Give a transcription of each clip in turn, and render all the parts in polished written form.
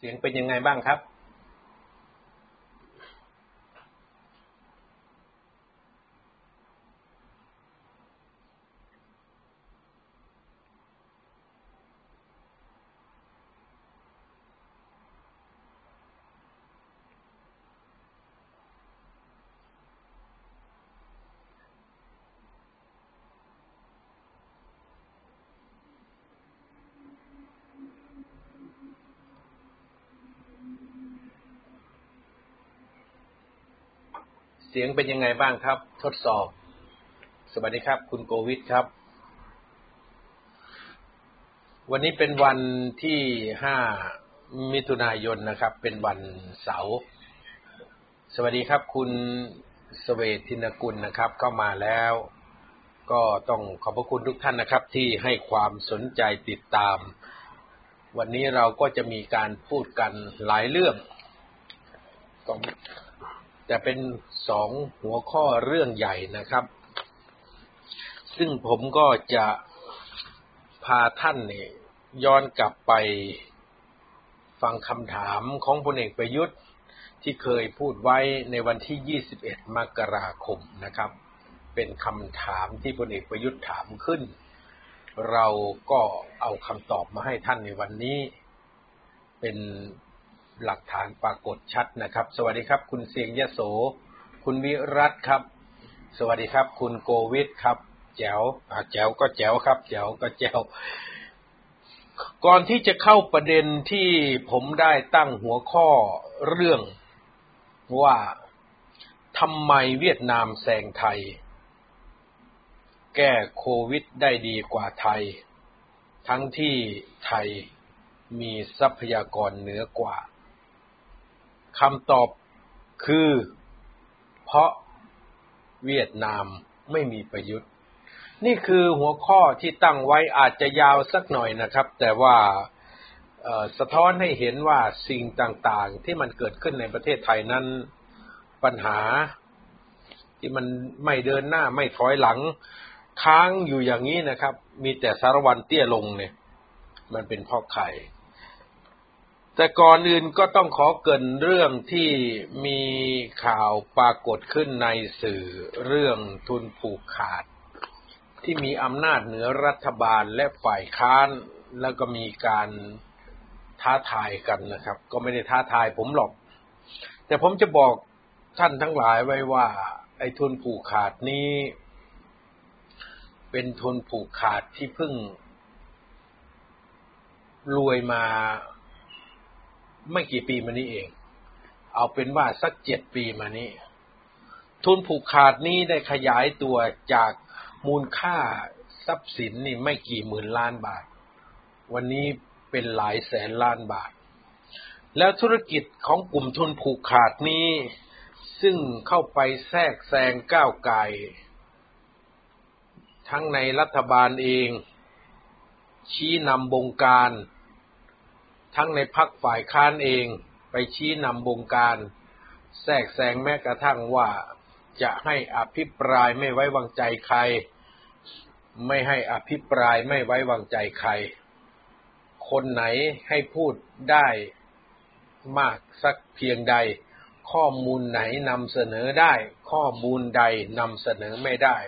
เสียงเป็นยังไงบ้างครับเสียงเป็นยังไงบ้างครับทดสอบสวัสดีครับคุณโกวิทครับวันนี้เป็นวันที่5มิถุนายนนะครับเป็นวันเสาร์สวัสดีครับคุณสเวทินกุลนะครับเข้ามาแล้วก็ต้องขอบพระคุณทุกท่านนะครับที่ให้ความสนใจติดตามวันนี้เราก็จะมีการพูดกันหลายเรื่องแต่เป็น2หัวข้อเรื่องใหญ่นะครับซึ่งผมก็จะพาท่านนี่ย้อนกลับไปฟังคำถามของพลเอกประยุทธ์ที่เคยพูดไว้ในวันที่21มกราคมนะครับเป็นคำถามที่พลเอกประยุทธ์ถามขึ้นเราก็เอาคำตอบมาให้ท่านในวันนี้เป็นหลักฐานปรากฏชัดนะครับสวัสดีครับคุณเสียงยโสคุณวิรัตครับสวัสดีครับคุณโกวิทครับแจ๋วแจ๋วก็แจ๋วครับแจ๋วก็แจ๋วก่อนที่จะเข้าประเด็นที่ผมได้ตั้งหัวข้อเรื่องว่าทำไมเวียดนามแซงไทยแก้โควิดได้ดีกว่าไทยทั้งที่ไทยมีทรัพยากรเหนือกว่าคำตอบคือเพราะเวียดนามไม่มีประยุทธ์นี่คือหัวข้อที่ตั้งไว้อาจจะยาวสักหน่อยนะครับแต่ว่าสะท้อนให้เห็นว่าสิ่งต่างๆที่มันเกิดขึ้นในประเทศไทยนั้นปัญหาที่มันไม่เดินหน้าไม่ถอยหลังค้างอยู่อย่างนี้นะครับมีแต่สารวัตรเตี้ยลงเนี่ยมันเป็นเพราะใครแต่ก่อนอื่นก็ต้องขอเกริ่นเรื่องที่มีข่าวปรากฏขึ้นในสื่อเรื่องทุนผูกขาดที่มีอำนาจเหนือรัฐบาลและฝ่ายค้านแล้วก็มีการท้าทายกันนะครับก็ไม่ได้ท้าทายผมหรอกแต่ผมจะบอกท่านทั้งหลายไว้ว่าไอ้ทุนผูกขาดนี้เป็นทุนผูกขาดที่เพิ่งรวยมาไม่กี่ปีมานี้เองเอาเป็นว่าสัก7ปีมานี้ทุนผูกขาดนี้ได้ขยายตัวจากมูลค่าทรัพย์สินนี่ไม่กี่หมื่นล้านบาทวันนี้เป็นหลายแสนล้านบาทแล้วธุรกิจของกลุ่มทุนผูกขาดนี้ซึ่งเข้าไปแทรกแซงก้าวไก่ทั้งในรัฐบาลเองชี้นำบงการทั้งในพรรคฝ่ายค้านเองไปชี้นำบงการแทรกแซงแม้กระทั่งว่าจะให้อภิปรายไม่ไว้วางใจใครไม่ให้อภิปรายไม่ไว้วางใจใครคนไหนให้พูดได้มากสักเพียงใดข้อมูลไหนนำเสนอได้ข้อมูลใดนำเสนอไม่ได้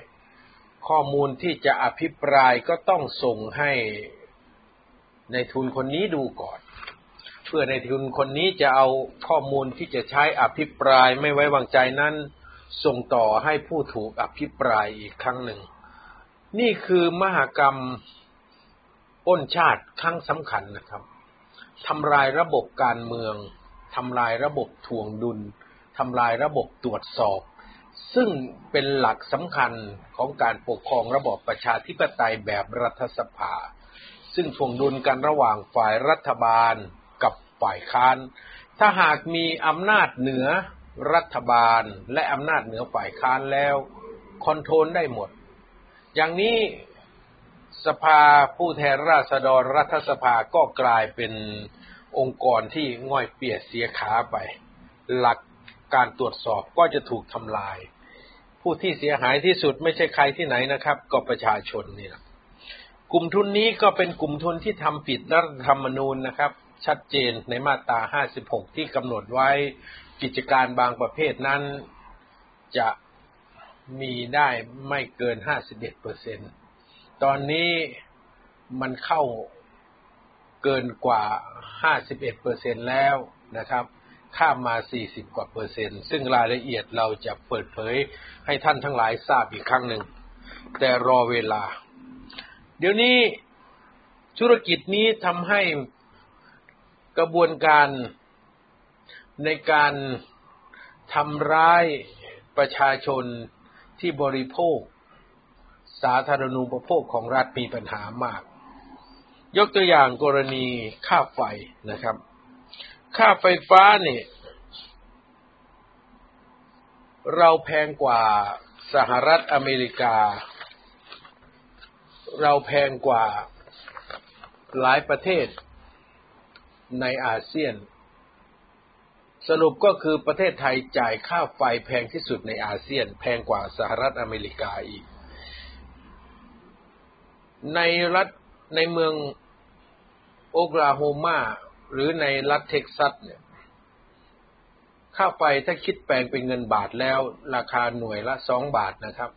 ข้อมูลที่จะอภิปรายก็ต้องส่งให้ในทุนคนนี้ดูก่อนเพื่อในทุนคนนี้จะเอาข้อมูลที่จะใช้อภิปรายไม่ไว้วางใจนั้นส่งต่อให้ผู้ถูกอภิปรายอีกครั้งหนึ่งนี่คือมหกรรมปล้นชาติครั้งสำคัญนะครับทำลายระบบการเมืองทำลายระบบทวงดุลทำลายระบบตรวจสอบซึ่งเป็นหลักสำคัญของการปกครองระบอบประชาธิปไตยแบบรัฐสภาซึ่งถ่วงดุลกันระหว่างฝ่ายรัฐบาลกับฝ่ายค้านถ้าหากมีอำนาจเหนือรัฐบาลและอำนาจเหนือฝ่ายค้านแล้วคอนโทรลได้หมดอย่างนี้สภาผู้แทนราษฎรรัฐสภาก็กลายเป็นองค์กรที่ง่อยเปียเสียขาไปหลักการตรวจสอบก็จะถูกทำลายผู้ที่เสียหายที่สุดไม่ใช่ใครที่ไหนนะครับก็ประชาชนนี่แหละกลุ่มทุนนี้ก็เป็นกลุ่มทุนที่ทำผิดรัฐธรรมนูญนะครับ ชัดเจนในมาตรา56ที่กำหนดไว้กิจการบางประเภทนั้นจะมีได้ไม่เกิน 51% ตอนนี้มันเข้าเกินกว่า 51% แล้วนะครับข้ามมา 40 กว่าเปอร์เซ็นต์ซึ่งรายละเอียดเราจะเปิดเผยให้ท่านทั้งหลายทราบอีกครั้งหนึ่งแต่รอเวลาเดี๋ยวนี้ธุรกิจนี้ทำให้กระบวนการในการทำร้ายประชาชนที่บริโภคสาธารณูปโภคของรัฐมีปัญหามากยกตัวอย่างกรณีค่าไฟนะครับค่าไฟฟ้าเนี่ยเราแพงกว่าสหรัฐอเมริกาเราแพงกว่าหลายประเทศในอาเซียนสรุปก็คือประเทศไทยจ่ายค่าไฟแพงที่สุดในอาเซียนแพงกว่าสหรัฐอเมริกาอีกในเมืองโอกลาโฮมาหรือในรัฐเท็กซัสเนี่ยค่าไฟถ้าคิดแปลงเป็นเงินบาทแล้วราคาหน่วยละ$2นะครับ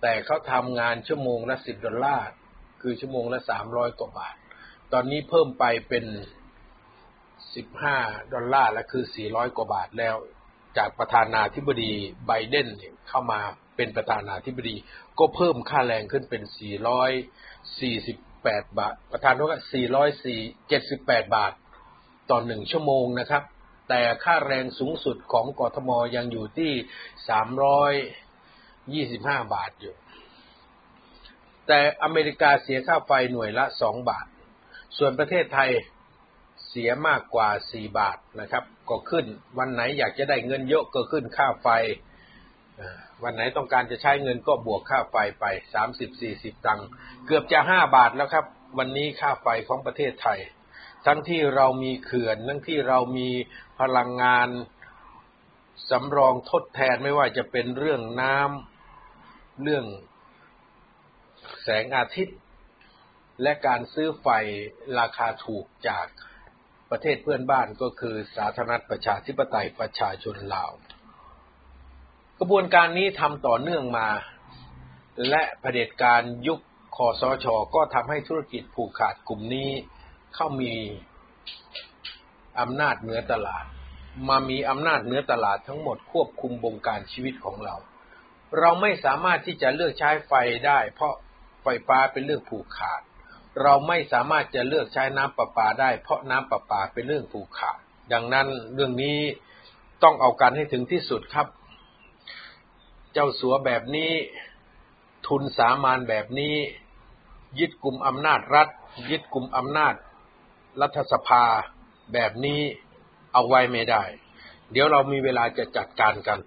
แต่เขาทำงานชั่วโมงละ$10คือชั่วโมงละ$300 กว่าบาทตอนนี้เพิ่มไปเป็น$15แล้วคือ$400 กว่าบาทแล้วจากประธานาธิบดีBIDENเข้ามาเป็นประธานาธิบดีก็เพิ่มค่าแรงขึ้นเป็น$448ประธานว่า$478ต่อ1ชั่วโมงนะครับแต่ค่าแรงสูงสุดของกทมยังอยู่ที่$325อยู่แต่อเมริกาเสียค่าไฟหน่วยละ$2ส่วนประเทศไทยเสียมากกว่า$4นะครับก็ขึ้นวันไหนอยากจะได้เงินเยอะก็ขึ้นค่าไฟวันไหนต้องการจะใช้เงินก็บวกค่าไฟไป30-40 ตังค์เกือบจะ$5แล้วครับวันนี้ค่าไฟของประเทศไทยทั้งที่เรามีเขื่อนทั้งที่เรามีพลังงานสำรองทดแทนไม่ว่าจะเป็นเรื่องน้ำเรื่องแสงอาทิตย์และการซื้อไฟราคาถูกจากประเทศเพื่อนบ้านก็คือสาธารณรัฐประชาธิปไตยประชาชนลาวกระบวนการนี้ทำต่อเนื่องมาและเผด็จการยุคคสช.ก็ทำให้ธุรกิจผูกขาดกลุ่มนี้เข้ามีอำนาจเหนือตลาดมามีอำนาจเหนือตลาดทั้งหมดควบคุมวงการชีวิตของเราเราไม่สามารถที่จะเลือกใช้ไฟได้เพราะไฟฟ้าเป็นเรื่องผูกขาดเราไม่สามารถจะเลือกใช้น้ำประปาได้เพราะน้ำประปาเป็นเรื่องผูกขาดดังนั้นเรื่องนี้ต้องเอากันให้ถึงที่สุดครับเจ้าสัวแบบนี้ทุนสามานแบบนี้ยึดกลุ่มอำนาจรัฐยึดกลุ่มอำนาจรัฐสภาแบบนี้เอาไว้ไม่ได้เดี๋ยวเรามีเวลาจะจัดการกัน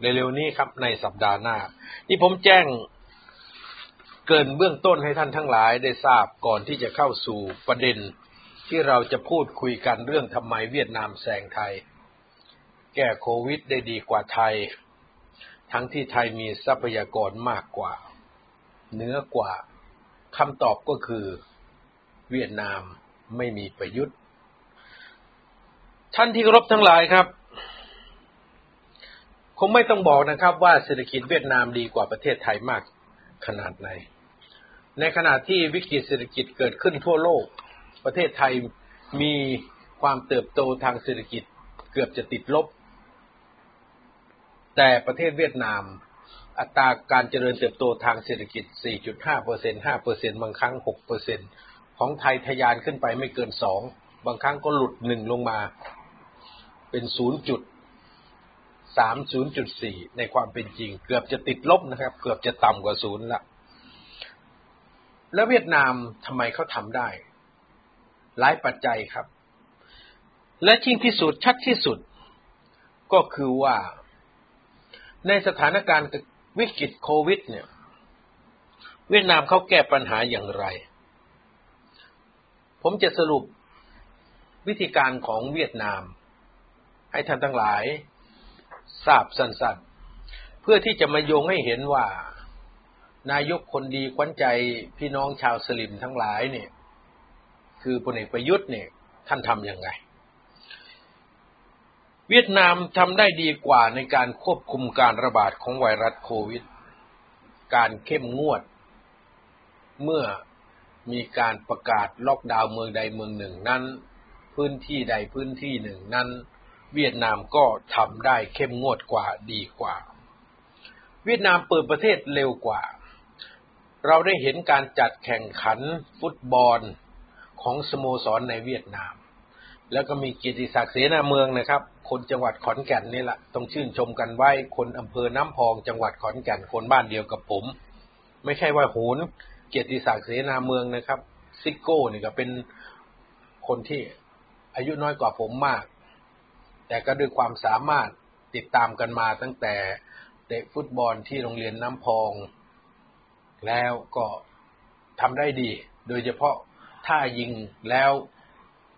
ในเร็วนี้ครับในสัปดาห์หน้านี่ผมแจ้งเกินเบื้องต้นให้ท่านทั้งหลายได้ทราบก่อนที่จะเข้าสู่ประเด็นที่เราจะพูดคุยกันเรื่องทำไมเวียดนามแซงไทยแก้โควิดได้ดีกว่าไทยทั้งที่ไทยมีทรัพยากรมากกว่าเหนือกว่าคำตอบก็คือเวียดนามไม่มีประยุทธ์ท่านที่เคารพทั้งหลายครับคงไม่ต้องบอกนะครับว่าเศรษฐกิจเวียดนามดีกว่าประเทศไทยมากขนาดไหนในขณะที่วิกฤตเศรษฐกิจเกิดขึ้นทั่วโลกประเทศไทยมีความเติบโตทางเศรษฐกิจเกือบจะติดลบแต่ประเทศเวียดนามอัตราการเจริญเติบโตทางเศรษฐกิจ 4.5% 5% บางครั้ง 6% ของไทยทะยานขึ้นไปไม่เกิน2บางครั้งก็หลุด1ลงมาเป็น 0.3 0.4 ในความเป็นจริงเกือบจะติดลบนะครับเกือบจะต่ำกว่า0ละแล้วเวียดนามทำไมเขาทำได้หลายปัจจัยครับและที่พิสูจน์ชัดที่สุดก็คือว่าในสถานการณ์วิกฤตโควิดเนี่ยเวียดนามเขาแก้ปัญหาอย่างไรผมจะสรุปวิธีการของเวียดนามให้ท่านทั้งหลายทราบสั้นๆเพื่อที่จะมาโยงให้เห็นว่านายกคนดีขวัญใจพี่น้องชาวสลิมทั้งหลายเนี่ยคือพลเอกประยุทธ์เนี่ย ท่านทำยังไงเวียดนามทำได้ดีกว่าในการควบคุมการระบาดของไวรัสโควิดการเข้มงวดเมื่อมีการประกาศล็อกดาวน์เมืองใดเมืองหนึ่งนั้นพื้นที่ใดพื้นที่หนึ่งนั้นเวียดนามก็ทำได้เข้มงวดกว่าดีกว่าเวียดนามเปิดประเทศเร็วกว่าเราได้เห็นการจัดแข่งขันฟุตบอลของสโมสรในเวียดนามแล้วก็มีเกียรติศักดิ์เสนาเมืองนะครับคนจังหวัดขอนแก่นนี่แหละต้องชื่นชมกันไว้คนอำเภอน้ำพองจังหวัดขอนแก่นคนบ้านเดียวกับผมไม่ใช่ว่าโหนเกียรติศักดิ์เสนาเมืองนะครับซิโก้นี่ก็เป็นคนที่อายุน้อยกว่าผมมากแต่ก็ด้วยความสามารถติดตามกันมาตั้งแต่เตะฟุตบอลที่โรงเรียนน้ำพองแล้วก็ทำได้ดีโดยเฉพาะถ้ายิงแล้ว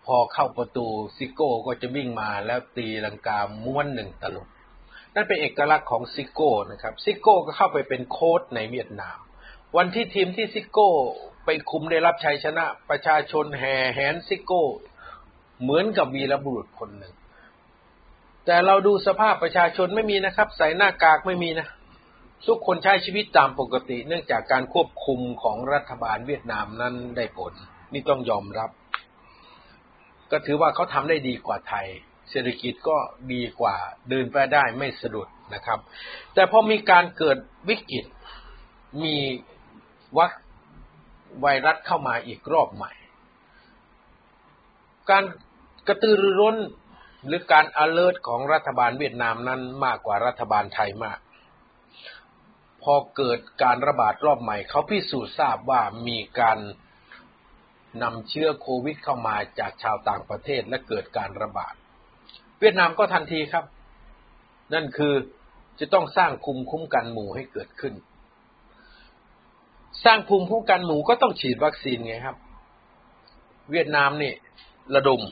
พอเข้าประตูซิโก้ก็จะวิ่งมาแล้วตีลังกาม้วนหนึ่งตลบนั่นเป็นเอกลักษณ์ของซิโก้นะครับซิโก้ก็เข้าไปเป็นโค้ชในเวียดนามวันที่ทีมที่ซิโก้ไปคุมได้รับชัยชนะประชาชนแห่แหนซิโก้เหมือนกับวีรบุรุษคนหนึ่งแต่เราดูสภาพประชาชนไม่มีนะครับใส่หน้ากากไม่มีนะทุกคนใช้ชีวิตตามปกติเนื่องจากการควบคุมของรัฐบาลเวียดนามนั้นได้ผลนี่ต้องยอมรับก็ถือว่าเขาทำได้ดีกว่าไทยเศรษฐกิจก็ดีกว่าเดินไปได้ไม่สะดุดนะครับแต่พอมีการเกิดวิกฤตมีวัคซีนไวรัสเข้ามาอีกรอบใหม่การกระตือรือร้นหรือการ alert ของรัฐบาลเวียดนามนั้นมากกว่ารัฐบาลไทยมากพอเกิดการระบาดรอบใหม่เขาพิสูจน์ทราบว่ามีการนำเชื้อโควิดเข้ามาจากชาวต่างประเทศและเกิดการระบาดเวียดนามก็ทันทีครับนั่นคือจะต้องสร้างภูมิคุ้มกันหมู่ให้เกิดขึ้นสร้างภูมิคุ้มกันหมู่ก็ต้องฉีดวัคซีนไงครับเวียดนามนี่ระดม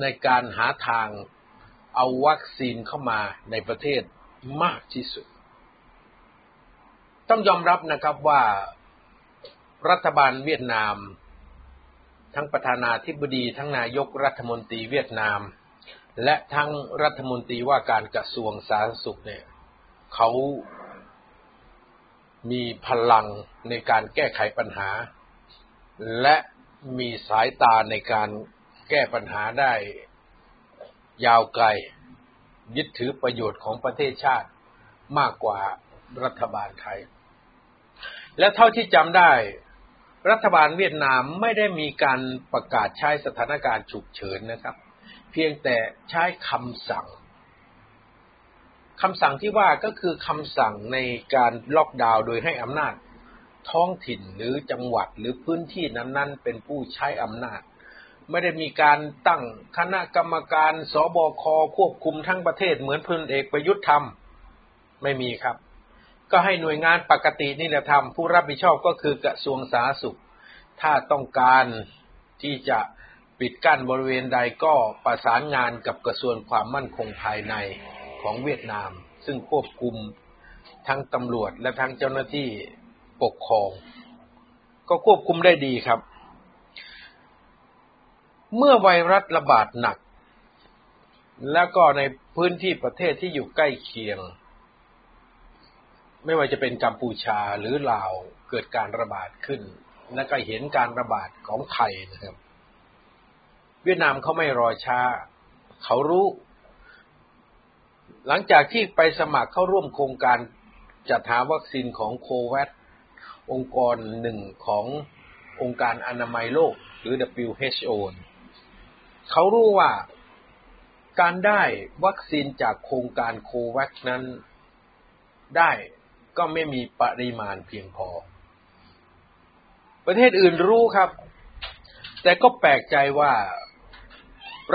ในการหาทางเอาวัคซีนเข้ามาในประเทศมากที่สุดต้องยอมรับนะครับว่ารัฐบาลเวียดนามทั้งประธานาธิบดีทั้งนายกรัฐมนตรีเวียดนามและทั้งรัฐมนตรีว่าการกระทรวงสาธารณสุขเนี่ยเขามีพลังในการแก้ไขปัญหาและมีสายตาในการแก้ปัญหาได้ยาวไกลยึดถือประโยชน์ของประเทศชาติมากกว่ารัฐบาลไทยและเท่าที่จำได้รัฐบาลเวียดนามไม่ได้มีการประกาศใช้สถานการณ์ฉุกเฉินนะครับเพียงแต่ใช้คำสั่งที่ว่าก็คือคำสั่งในการล็อกดาวน์โดยให้อำนาจท้องถิ่นหรือจังหวัดหรือพื้นที่นั้นๆเป็นผู้ใช้อำนาจไม่ได้มีการตั้งคณะกรรมการสบคควบคุมทั้งประเทศเหมือนพลเอกประยุทธ์ทำไม่มีครับก็ให้หน่วยงานปกตินี่แหละทำผู้รับผิดชอบก็คือกระทรวงสาธารณสุขถ้าต้องการที่จะปิดกั้นบริเวณใดก็ประสานงานกับกระทรวงความมั่นคงภายในของเวียดนามซึ่งควบคุมทั้งตำรวจและทั้งเจ้าหน้าที่ปกครองก็ควบคุมได้ดีครับเมื่อไวรัสระบาดหนักแล้วก็ในพื้นที่ประเทศที่อยู่ใกล้เคียงไม่ว่าจะเป็นกัมพูชาหรือลาวเกิดการระบาดขึ้นและก็เห็นการระบาดของไทยนะครับเวียดนามเขาไม่รอช้าเขารู้หลังจากที่ไปสมัครเข้าร่วมโครงการจัดหาวัคซีนของ Covax องค์กรหนึ่งขององค์การอนามัยโลกหรือ WHO เขารู้ว่าการได้วัคซีนจากโครงการ Covax นั้นได้ก็ไม่มีปริมาณเพียงพอประเทศอื่นรู้ครับแต่ก็แปลกใจว่า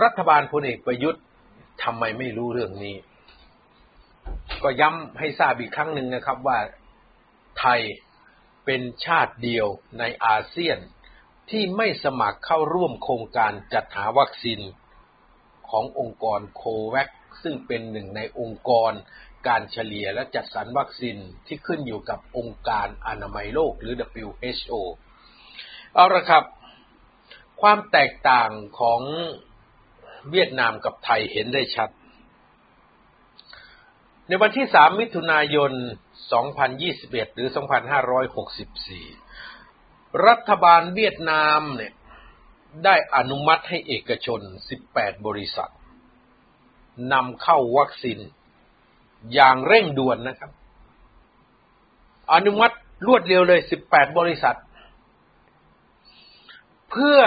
รัฐบาลพลเอกประยุทธ์ทำไมไม่รู้เรื่องนี้ก็ย้ำให้ทราบอีกครั้งหนึ่งนะครับว่าไทยเป็นชาติเดียวในอาเซียนที่ไม่สมัครเข้าร่วมโครงการจัดหาวัคซีนขององค์กรโควัคซึ่งเป็นหนึ่งในองค์กรการเฉลี่ยและจัดสรรวัคซีนที่ขึ้นอยู่กับองค์การอนามัยโลกหรือ WHO เอาละครับ ความแตกต่างของเวียดนามกับไทยเห็นได้ชัดในวันที่3มิถุนายน2021หรือ2564รัฐบาลเวียดนามเนี่ยได้อนุมัติให้เอกชน18บริษัทนำเข้าวัคซีนอย่างเร่งด่วนนะครับอนุมัติรวดเร็วเลย18บริษัทเพื่อ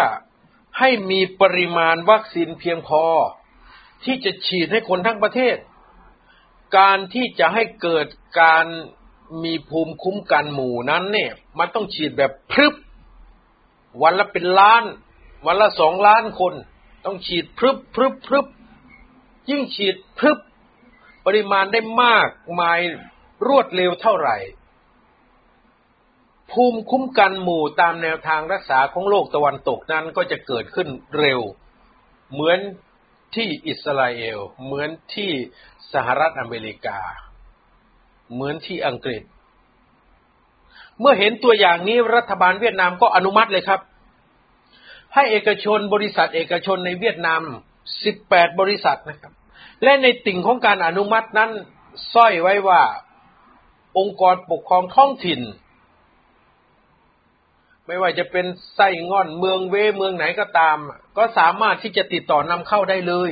ให้มีปริมาณวัคซีนเพียงพอที่จะฉีดให้คนทั้งประเทศการที่จะให้เกิดการมีภูมิคุ้มกันหมู่นั้นเนี่ยมันต้องฉีดแบบพรึบวันละเป็นล้านวันละ2ล้านคนต้องฉีดพรึบพรึบพรึบยิ่งฉีดพรึบปริมาณได้มากมายรวดเร็วเท่าไหร่ภูมิคุ้มกันหมู่ตามแนวทางรักษาของโลกตะวันตกนั้นก็จะเกิดขึ้นเร็วเหมือนที่อิสราเอลเหมือนที่สหรัฐอเมริกาเหมือนที่อังกฤษเมื่อเห็นตัวอย่างนี้รัฐบาลเวียดนามก็อนุมัติเลยครับให้เอกชนบริษัทเอกชนในเวียดนาม18บริษัทนะครับและในติ่งของการอนุมัตินั้นซ่อยไว้ว่าองค์กรปกครองท้องถิ่นไม่ว่าจะเป็นไส้ง่อนเมืองเวเมืองไหนก็ตามก็สามารถที่จะติดต่อนำเข้าได้เลย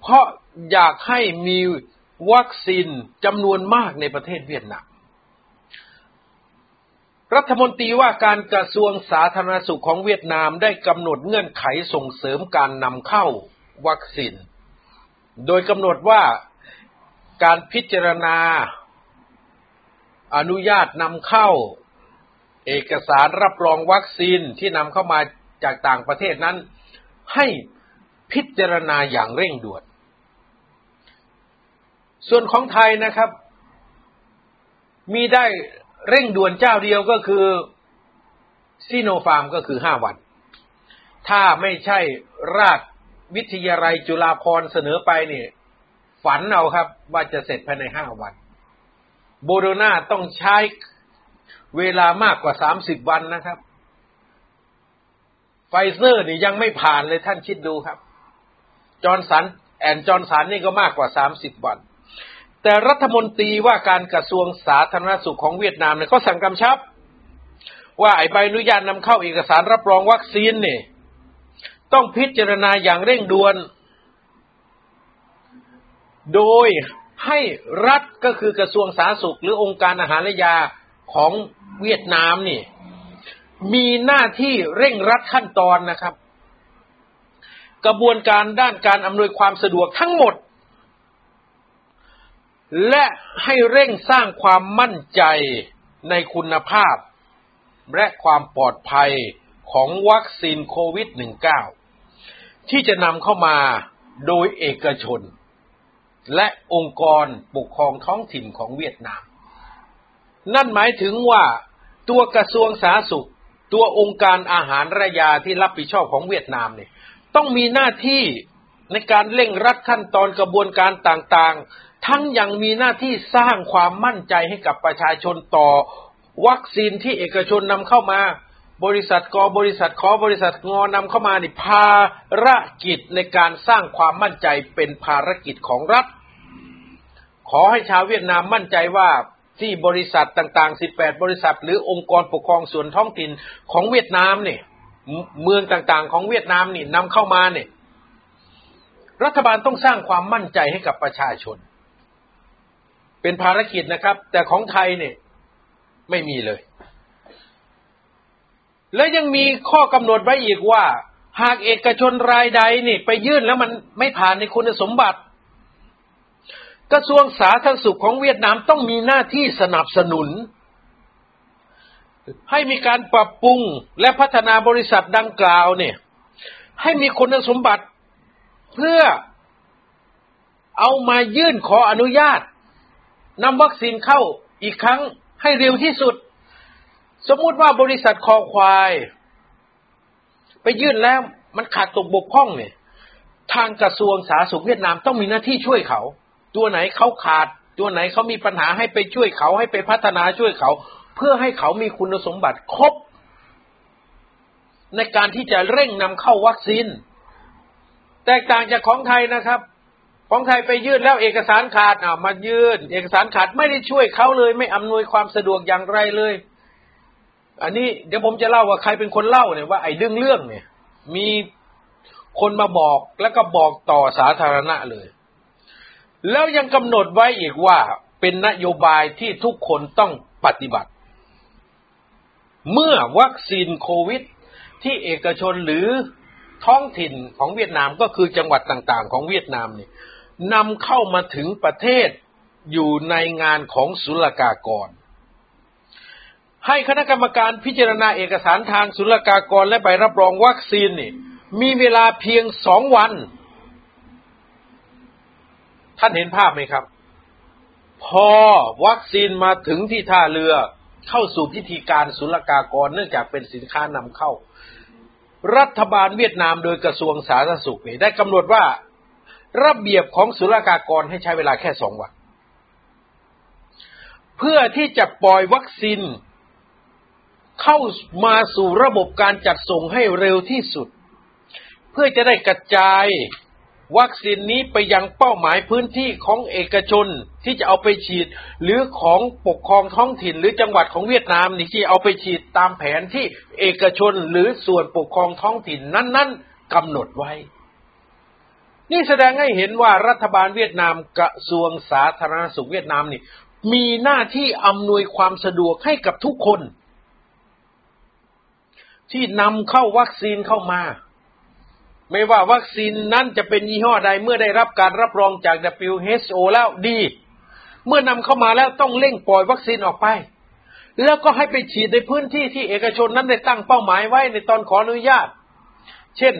เพราะอยากให้มีวัคซีนจำนวนมากในประเทศเวียดนามรัฐมนตรีว่าการกระทรวงสาธารณสุขของเวียดนามได้กำหนดเงื่อนไขส่งเสริมการนำเข้าวัคซีนโดยกำหนดว่าการพิจารณาอนุญาตนำเข้าเอกสารรับรองวัคซีนที่นำเข้ามาจากต่างประเทศนั้นให้พิจารณาอย่างเร่งด่วนส่วนของไทยนะครับมีได้เร่งด่วนเจ้าเดียวก็คือซิโนฟาร์มก็คือ5วันถ้าไม่ใช่ราชวิทยาลัยจุฬาภรณ์เสนอไปเนี่ยฝันเอาครับว่าจะเสร็จภายใน5วันโบโดนาต้องใช้เวลามากกว่า30วันนะครับไฟเซอร์นี่ยังไม่ผ่านเลยท่านคิดดูครับจอห์นสันแอนด์จอห์นสันนี่ก็มากกว่า30วันแต่รัฐมนตรีว่าการกระทรวงสาธารณสุขของเวียดนามเนี่ยก็สั่งกำชับว่าไอ้ใบอนุญาตนำเข้าเอกสารรับรองวัคซีนนี่ต้องพิจารณาอย่างเร่งด่วนโดยให้รัฐก็คือกระทรวงสาธารณสุขหรือองค์การอาหารและยาของเวียดนามนี่มีหน้าที่เร่งรัดขั้นตอนนะครับกระบวนการด้านการอำนวยความสะดวกทั้งหมดและให้เร่งสร้างความมั่นใจในคุณภาพและความปลอดภัยของวัคซีนโควิด -19 ที่จะนำเข้ามาโดยเอกชนและองค์กรปกครองท้องถิ่นของเวียดนามนั่นหมายถึงว่าตัวกระทรวงสาธารณสุขตัวองค์การอาหารและยาที่รับผิดชอบของเวียดนามเนี่ยต้องมีหน้าที่ในการเร่งรัดขั้นตอนกระบวนการต่างๆทั้งยังมีหน้าที่สร้างความมั่นใจให้กับประชาชนต่อวัคซีนที่เอกชนนำเข้ามาบริษัทกบริษัทขบริษัทงนำเข้ามานี่ภารกิจในการสร้างความมั่นใจเป็นภารกิจของรัฐขอให้ชาวเวียดนามมั่นใจว่าที่บริษัทต่างๆ18บริษัทหรือองค์กรปกครองส่วนท้องถิ่นของเวียดนามเนี่ยเมืองต่างๆของเวียดนามนี่นำเข้ามาเนี่ยรัฐบาลต้องสร้างความมั่นใจให้กับประชาชนเป็นภารกิจนะครับแต่ของไทยเนี่ยไม่มีเลยและยังมีข้อกำหนดไว้อีกว่าหากเอกชนรายใดนี่ไปยื่นแล้วมันไม่ผ่านในคุณสมบัติกระทรวงสาธารณสุขของเวียดนามต้องมีหน้าที่สนับสนุนให้มีการปรับปรุงและพัฒนาบริษัทดังกล่าวเนี่ยให้มีคุณสมบัติเพื่อเอามายื่นขออนุญาตนำวัคซีนเข้าอีกครั้งให้เร็วที่สุดสมมุติว่าบริษัทคอควายไปยื่นแล้วมันขาดตกบกพร่องเนี่ยทางกระทรวงสาธารณสุขเวียดนามต้องมีหน้าที่ช่วยเขาตัวไหนเขาขาดตัวไหนเขามีปัญหาให้ไปช่วยเขาให้ไปพัฒนาช่วยเขาเพื่อให้เขามีคุณสมบัติครบ ในการที่จะเร่งนำเข้าวัคซีนแตกต่างจากของไทยนะครับของไทยไปยื่นแล้วเอกสารขาดมายื่นเอกสารขาดไม่ได้ช่วยเขาเลยไม่อำนวยความสะดวกอย่างไรเลยอันนี้เดี๋ยวผมจะเล่าว่าใครเป็นคนเล่าเนี่ยว่าไอ้เรื่องเนี่ยมีคนมาบอกแล้วก็บอกต่อสาธารณะเลยแล้วยังกำหนดไว้อีกว่าเป็นนโยบายที่ทุกคนต้องปฏิบัติเมื่อวัคซีนโควิดที่เอกชนหรือท้องถิ่นของเวียดนามก็คือจังหวัดต่างๆของเวียดนามนี่นำเข้ามาถึงประเทศอยู่ในงานของศุลกากรให้คณะกรรมการพิจารณาเอกสารทางศุลกากรและใบรับรองวัคซีนนี่มีเวลาเพียง2 วันท่านเห็นภาพไหมครับพอวัคซีนมาถึงที่ท่าเรือเข้าสู่พิธีการศุลกากรเนื่องจากเป็นสินค้านำเข้ารัฐบาลเวียดนามโดยกระทรวงสาธารณสุขได้กำหนดว่าระเบียบของศุลกากรให้ใช้เวลาแค่2 วันเพื่อที่จะปล่อยวัคซีนเข้ามาสู่ระบบการจัดส่งให้เร็วที่สุดเพื่อจะได้กระจายวัคซีนนี้ไปยังเป้าหมายพื้นที่ของเอกชนที่จะเอาไปฉีดหรือของปกครองท้องถิ่นหรือจังหวัดของเวียดนามที่เอาไปฉีดตามแผนที่เอกชนหรือส่วนปกครองท้องถิ่นนั้นๆกำหนดไว้นี่แสดงให้เห็นว่ารัฐบาลเวียดนามกระทรวงสาธารณสุขเวียดนามนี่มีหน้าที่อำนวยความสะดวกให้กับทุกคนที่นำเข้าวัคซีนเข้ามาไม่ว่าวัคซีนนั้นจะเป็นยี่ห้อใดเมื่อได้รับการรับรองจาก WHO แล้วดีเมื่อนำเข้ามาแล้วต้องเร่งปล่อยวัคซีนออกไปแล้วก็ให้ไปฉีดในพื้นที่ที่เอกชนนั้นได้ตั้งเป้าหมายไว้ในตอนขออนุญาตเช่น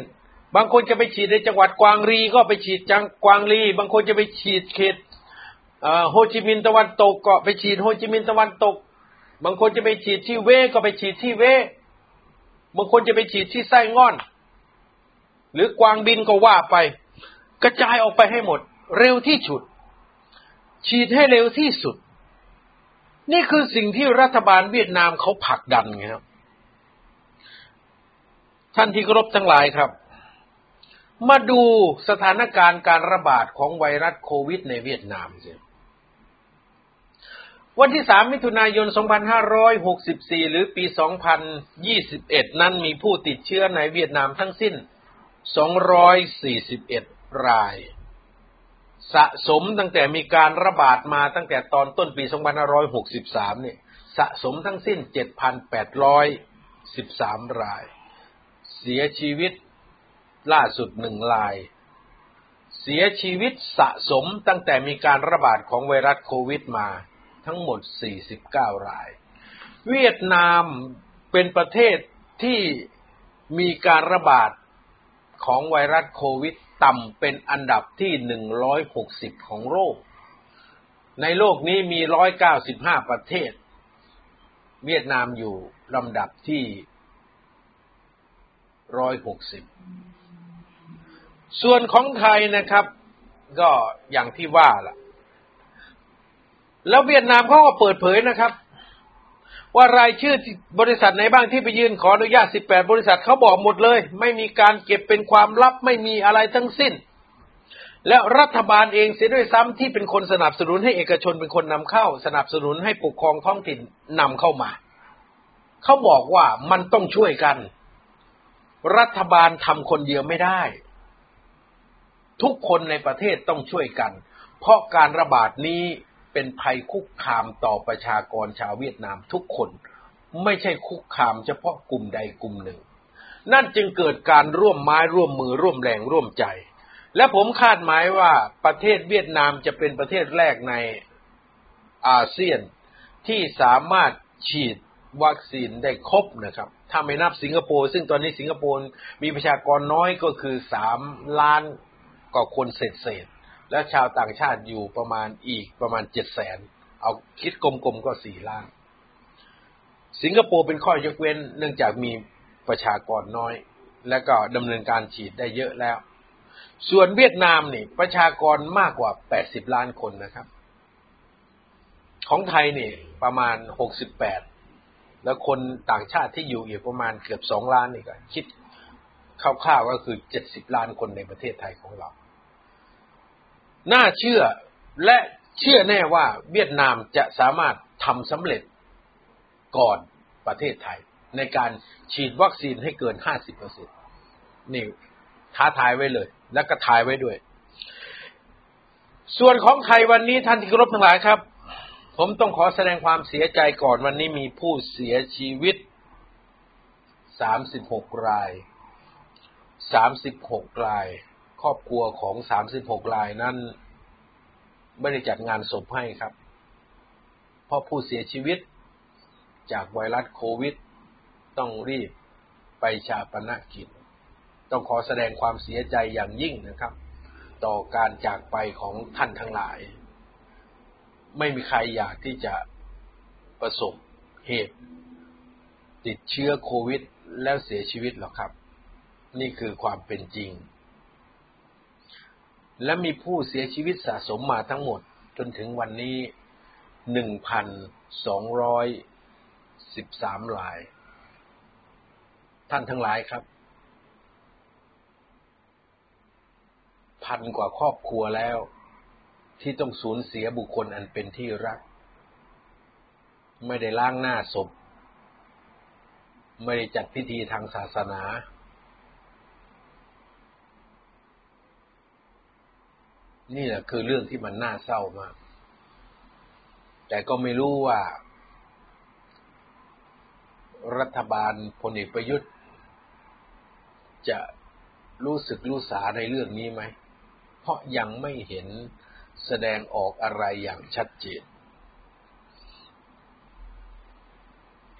บางคนจะไปฉีดในจังหวัดกวางรีก็ไปฉีดจังกวางรีบางคนจะไปฉีดเขตโฮจิมินห์ตะวันตกก็ไปฉีดโฮจิมินห์ตะวันตกบางคนจะไปฉีดที่เวก็ไปฉีดที่เวบางคนจะไปฉีดที่ไส้ง่อนหรือกวางบินก็ว่าไปกระจายออกไปให้หมดเร็วที่สุดฉีดให้เร็วที่สุดนี่คือสิ่งที่รัฐบาลเวียดนามเขาผลักดันไงครับท่านที่เคารพทั้งหลายครับมาดูสถานการณ์การระบาดของไวรัสโควิดในเวียดนามสิวันที่3มิถุนายน2564หรือปี2021นั้นมีผู้ติดเชื้อในเวียดนามทั้งสิ้น241 รายสะสมตั้งแต่มีการระบาดมาตั้งแต่ตอนต้นปี2563นี่สะสมทั้งสิ้น 7,813 รายเสียชีวิตล่าสุด1 รายเสียชีวิตสะสมตั้งแต่มีการระบาดของไวรัสโควิดมาทั้งหมด49 รายเวียดนามเป็นประเทศที่มีการระบาดของไวรัสโควิดต่ำเป็นอันดับที่160ของโลกในโลกนี้มี195ประเทศเวียดนามอยู่ลำดับที่160ส่วนของไทยนะครับก็อย่างที่ว่าล่ะแล้วเวียดนามเขาก็เปิดเผยนะครับว่ารายชื่อบริษัทไหนบ้างที่ไปยื่นขออนุญาต18บริษัทเขาบอกหมดเลยไม่มีการเก็บเป็นความลับไม่มีอะไรทั้งสิ้นและรัฐบาลเองเสียด้วยซ้ำที่เป็นคนสนับสนุนให้เอกชนเป็นคนนำเข้าสนับสนุนให้ปกครองท้องถิ่นนำเข้ามาเขาบอกว่ามันต้องช่วยกันรัฐบาลทำคนเดียวไม่ได้ทุกคนในประเทศต้องช่วยกันเพราะการระบาดนี้เป็นภัยคุกคามต่อประชากรชาวเวียดนามทุกคนไม่ใช่คุกคามเฉพาะกลุ่มใดกลุ่มหนึ่งนั่นจึงเกิดการร่วมไม้ร่วมมือร่วมแรงร่วมใจและผมคาดหมายว่าประเทศเวียดนามจะเป็นประเทศแรกในอาเซียนที่สามารถฉีดวัคซีนได้ครบนะครับถ้าไม่นับสิงคโปร์ซึ่งตอนนี้สิงคโปร์มีประชากรน้อยก็คือ3 ล้านกว่าคนเศษและชาวต่างชาติอยู่ประมาณอีกประมาณ 700,000 เอาคิดกลมๆก็4 ล้านสิงคโปร์เป็นข้อยกเว้นเนื่องจากมีประชากรน้อยและก็ดำเนินการฉีดได้เยอะแล้วส่วนเวียดนามนี่ประชากรมากกว่า80 ล้านคนนะครับของไทยนี่ประมาณ 68 แล้วคนต่างชาติที่อยู่อีกประมาณเกือบ2ล้านนี่ก็คิดคร่าวๆก็คือ70ล้านคนในประเทศไทยของเราน่าเชื่อและเชื่อแน่ว่าเวียดนามจะสามารถทำสำเร็จก่อนประเทศไทยในการฉีดวัคซีนให้เกิน 50% นี่ท้าทายไว้เลยและก็ทายไว้ด้วยส่วนของไทยวันนี้ท่านที่เคารพทั้งหลายครับผมต้องขอแสดงความเสียใจก่อนวันนี้มีผู้เสียชีวิต36รายครอบครัวของ36รายนั้นไม่ได้จัดงานศพให้ครับเพราะผู้เสียชีวิตจากไวรัสโควิดต้องรีบไปชาปนกิจต้องขอแสดงความเสียใจอย่างยิ่งนะครับต่อการจากไปของท่านทั้งหลายไม่มีใครอยากที่จะประสบเหตุติดเชื้อโควิดแล้วเสียชีวิตหรอกครับนี่คือความเป็นจริงและมีผู้เสียชีวิตสะสมมาทั้งหมดจนถึงวันนี้ 1,213 รายท่านทั้งหลายครับ1,000 กว่าครอบครัวแล้วที่ต้องสูญเสียบุคคลอันเป็นที่รักไม่ได้ล้างหน้าศพไม่ได้จัดพิธีทางศาสนานี่แหละคือเรื่องที่มันน่าเศร้ามากแต่ก็ไม่รู้ว่ารัฐบาลพลเอกประยุทธ์จะรู้สึกรู้สาในเรื่องนี้ไหมเพราะยังไม่เห็นแสดงออกอะไรอย่างชัดเจน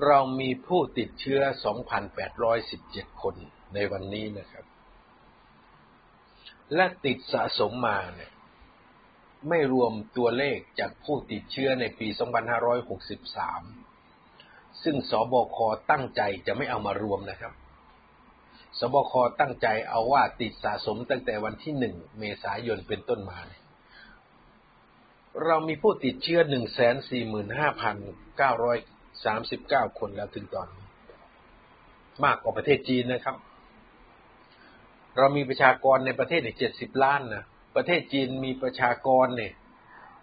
เรามีผู้ติดเชื้อ 2,817 คนในวันนี้นะครับและติดสะสมมาเนี่ยไม่รวมตัวเลขจากผู้ติดเชื้อในปี2563ซึ่งสบคตั้งใจจะไม่เอามารวมนะครับสบคตั้งใจเอาว่าติดสะสมตั้งแต่วันที่1เมษายนเป็นต้นมาเรามีผู้ติดเชื้อ 145,939 คนแล้วถึงตอนนี้มากกว่าประเทศจีนนะครับเรามีประชากรในประเทศอีก70ล้านนะประเทศจีนมีประชากรเนี่ย